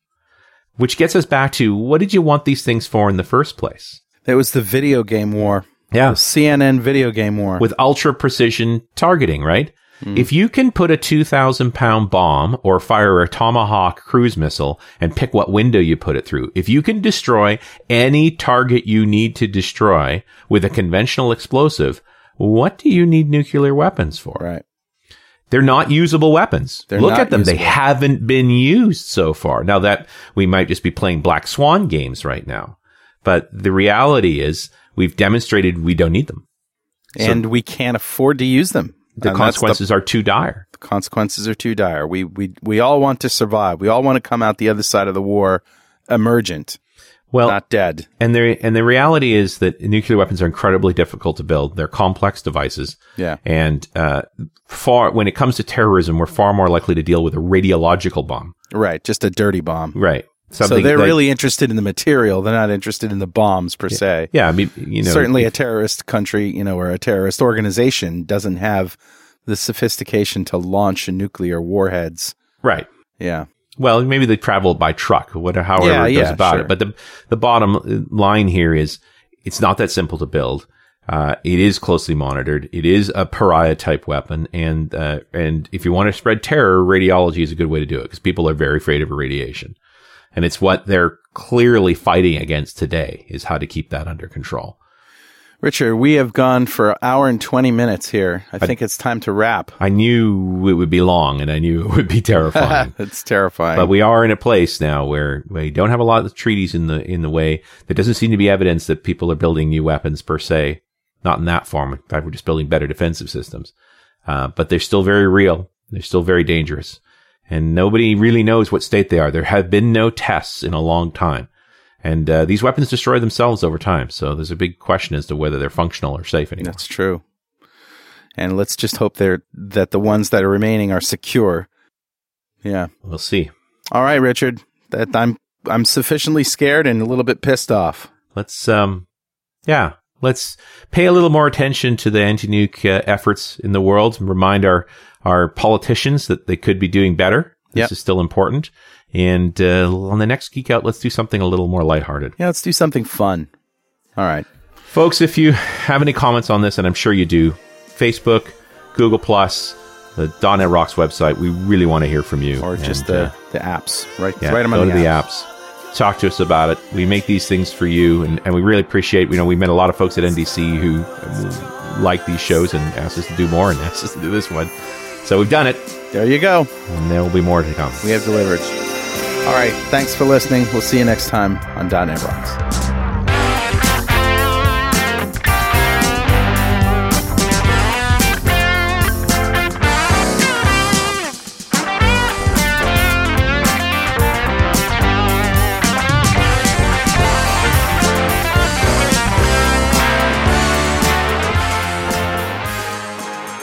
Which gets us back to, what did you want these things for in the first place? It was the video game war. Yeah. The CNN video game war. With ultra-precision targeting, right? Mm. If you can put a 2,000-pound bomb or fire a Tomahawk cruise missile and pick what window you put it through, if you can destroy any target you need to destroy with a conventional explosive, what do you need nuclear weapons for? Right. They're not usable weapons. Look at them. They haven't been used so far. Now, that we might just be playing Black Swan games right now. But the reality is we've demonstrated we don't need them. And we can't afford to use them. The consequences are too dire. The consequences are too dire. We all want to survive. We all want to come out the other side of the war emergent, not dead. And the reality is that nuclear weapons are incredibly difficult to build. They're complex devices. Yeah. And when it comes to terrorism, we're far more likely to deal with a radiological bomb. Right. Just a dirty bomb. Right. Something so they're really interested in the material. They're not interested in the bombs per se. Yeah, I mean, you know, certainly a terrorist country, you know, or a terrorist organization doesn't have the sophistication to launch nuclear warheads. Right. Yeah. Well, maybe they travel by truck, however it goes about it. But the bottom line here is it's not that simple to build. It is closely monitored. It is a pariah-type weapon. And if you want to spread terror, radiology is a good way to do it, because people are very afraid of irradiation. And it's what they're clearly fighting against today, is how to keep that under control. Richard, we have gone for an hour and 20 minutes here. I think it's time to wrap. I knew it would be long, and I knew it would be terrifying. It's terrifying. But we are in a place now where we don't have a lot of treaties in the way. There doesn't seem to be evidence that people are building new weapons per se. Not in that form. In fact, we're just building better defensive systems. But they're still very real. They're still very dangerous. And nobody really knows what state they are. There have been no tests in a long time. And these weapons destroy themselves over time. So there's a big question as to whether they're functional or safe anymore. That's true. And let's just hope that the ones that are remaining are secure. Yeah. We'll see. All right, Richard. I'm sufficiently scared and a little bit pissed off. Let's pay a little more attention to the anti-nuke efforts in the world and remind our politicians that they could be doing better. This is still important. And on the next Geek Out, let's do something a little more lighthearted. Yeah, let's do something fun. All right. Folks, if you have any comments on this, and I'm sure you do, Facebook, Google+, the .NET Rocks website, we really want to hear from you. Or just the apps. Right, yeah, right among the apps. Talk to us about it. We make these things for you, and we really appreciate, you know, we met a lot of folks at NDC who like these shows and asked us to do more and asked us to do this one. So we've done it. There you go. And there will be more to come. We have delivered. All right. Thanks for listening. We'll see you next time on Dynamic Rocks.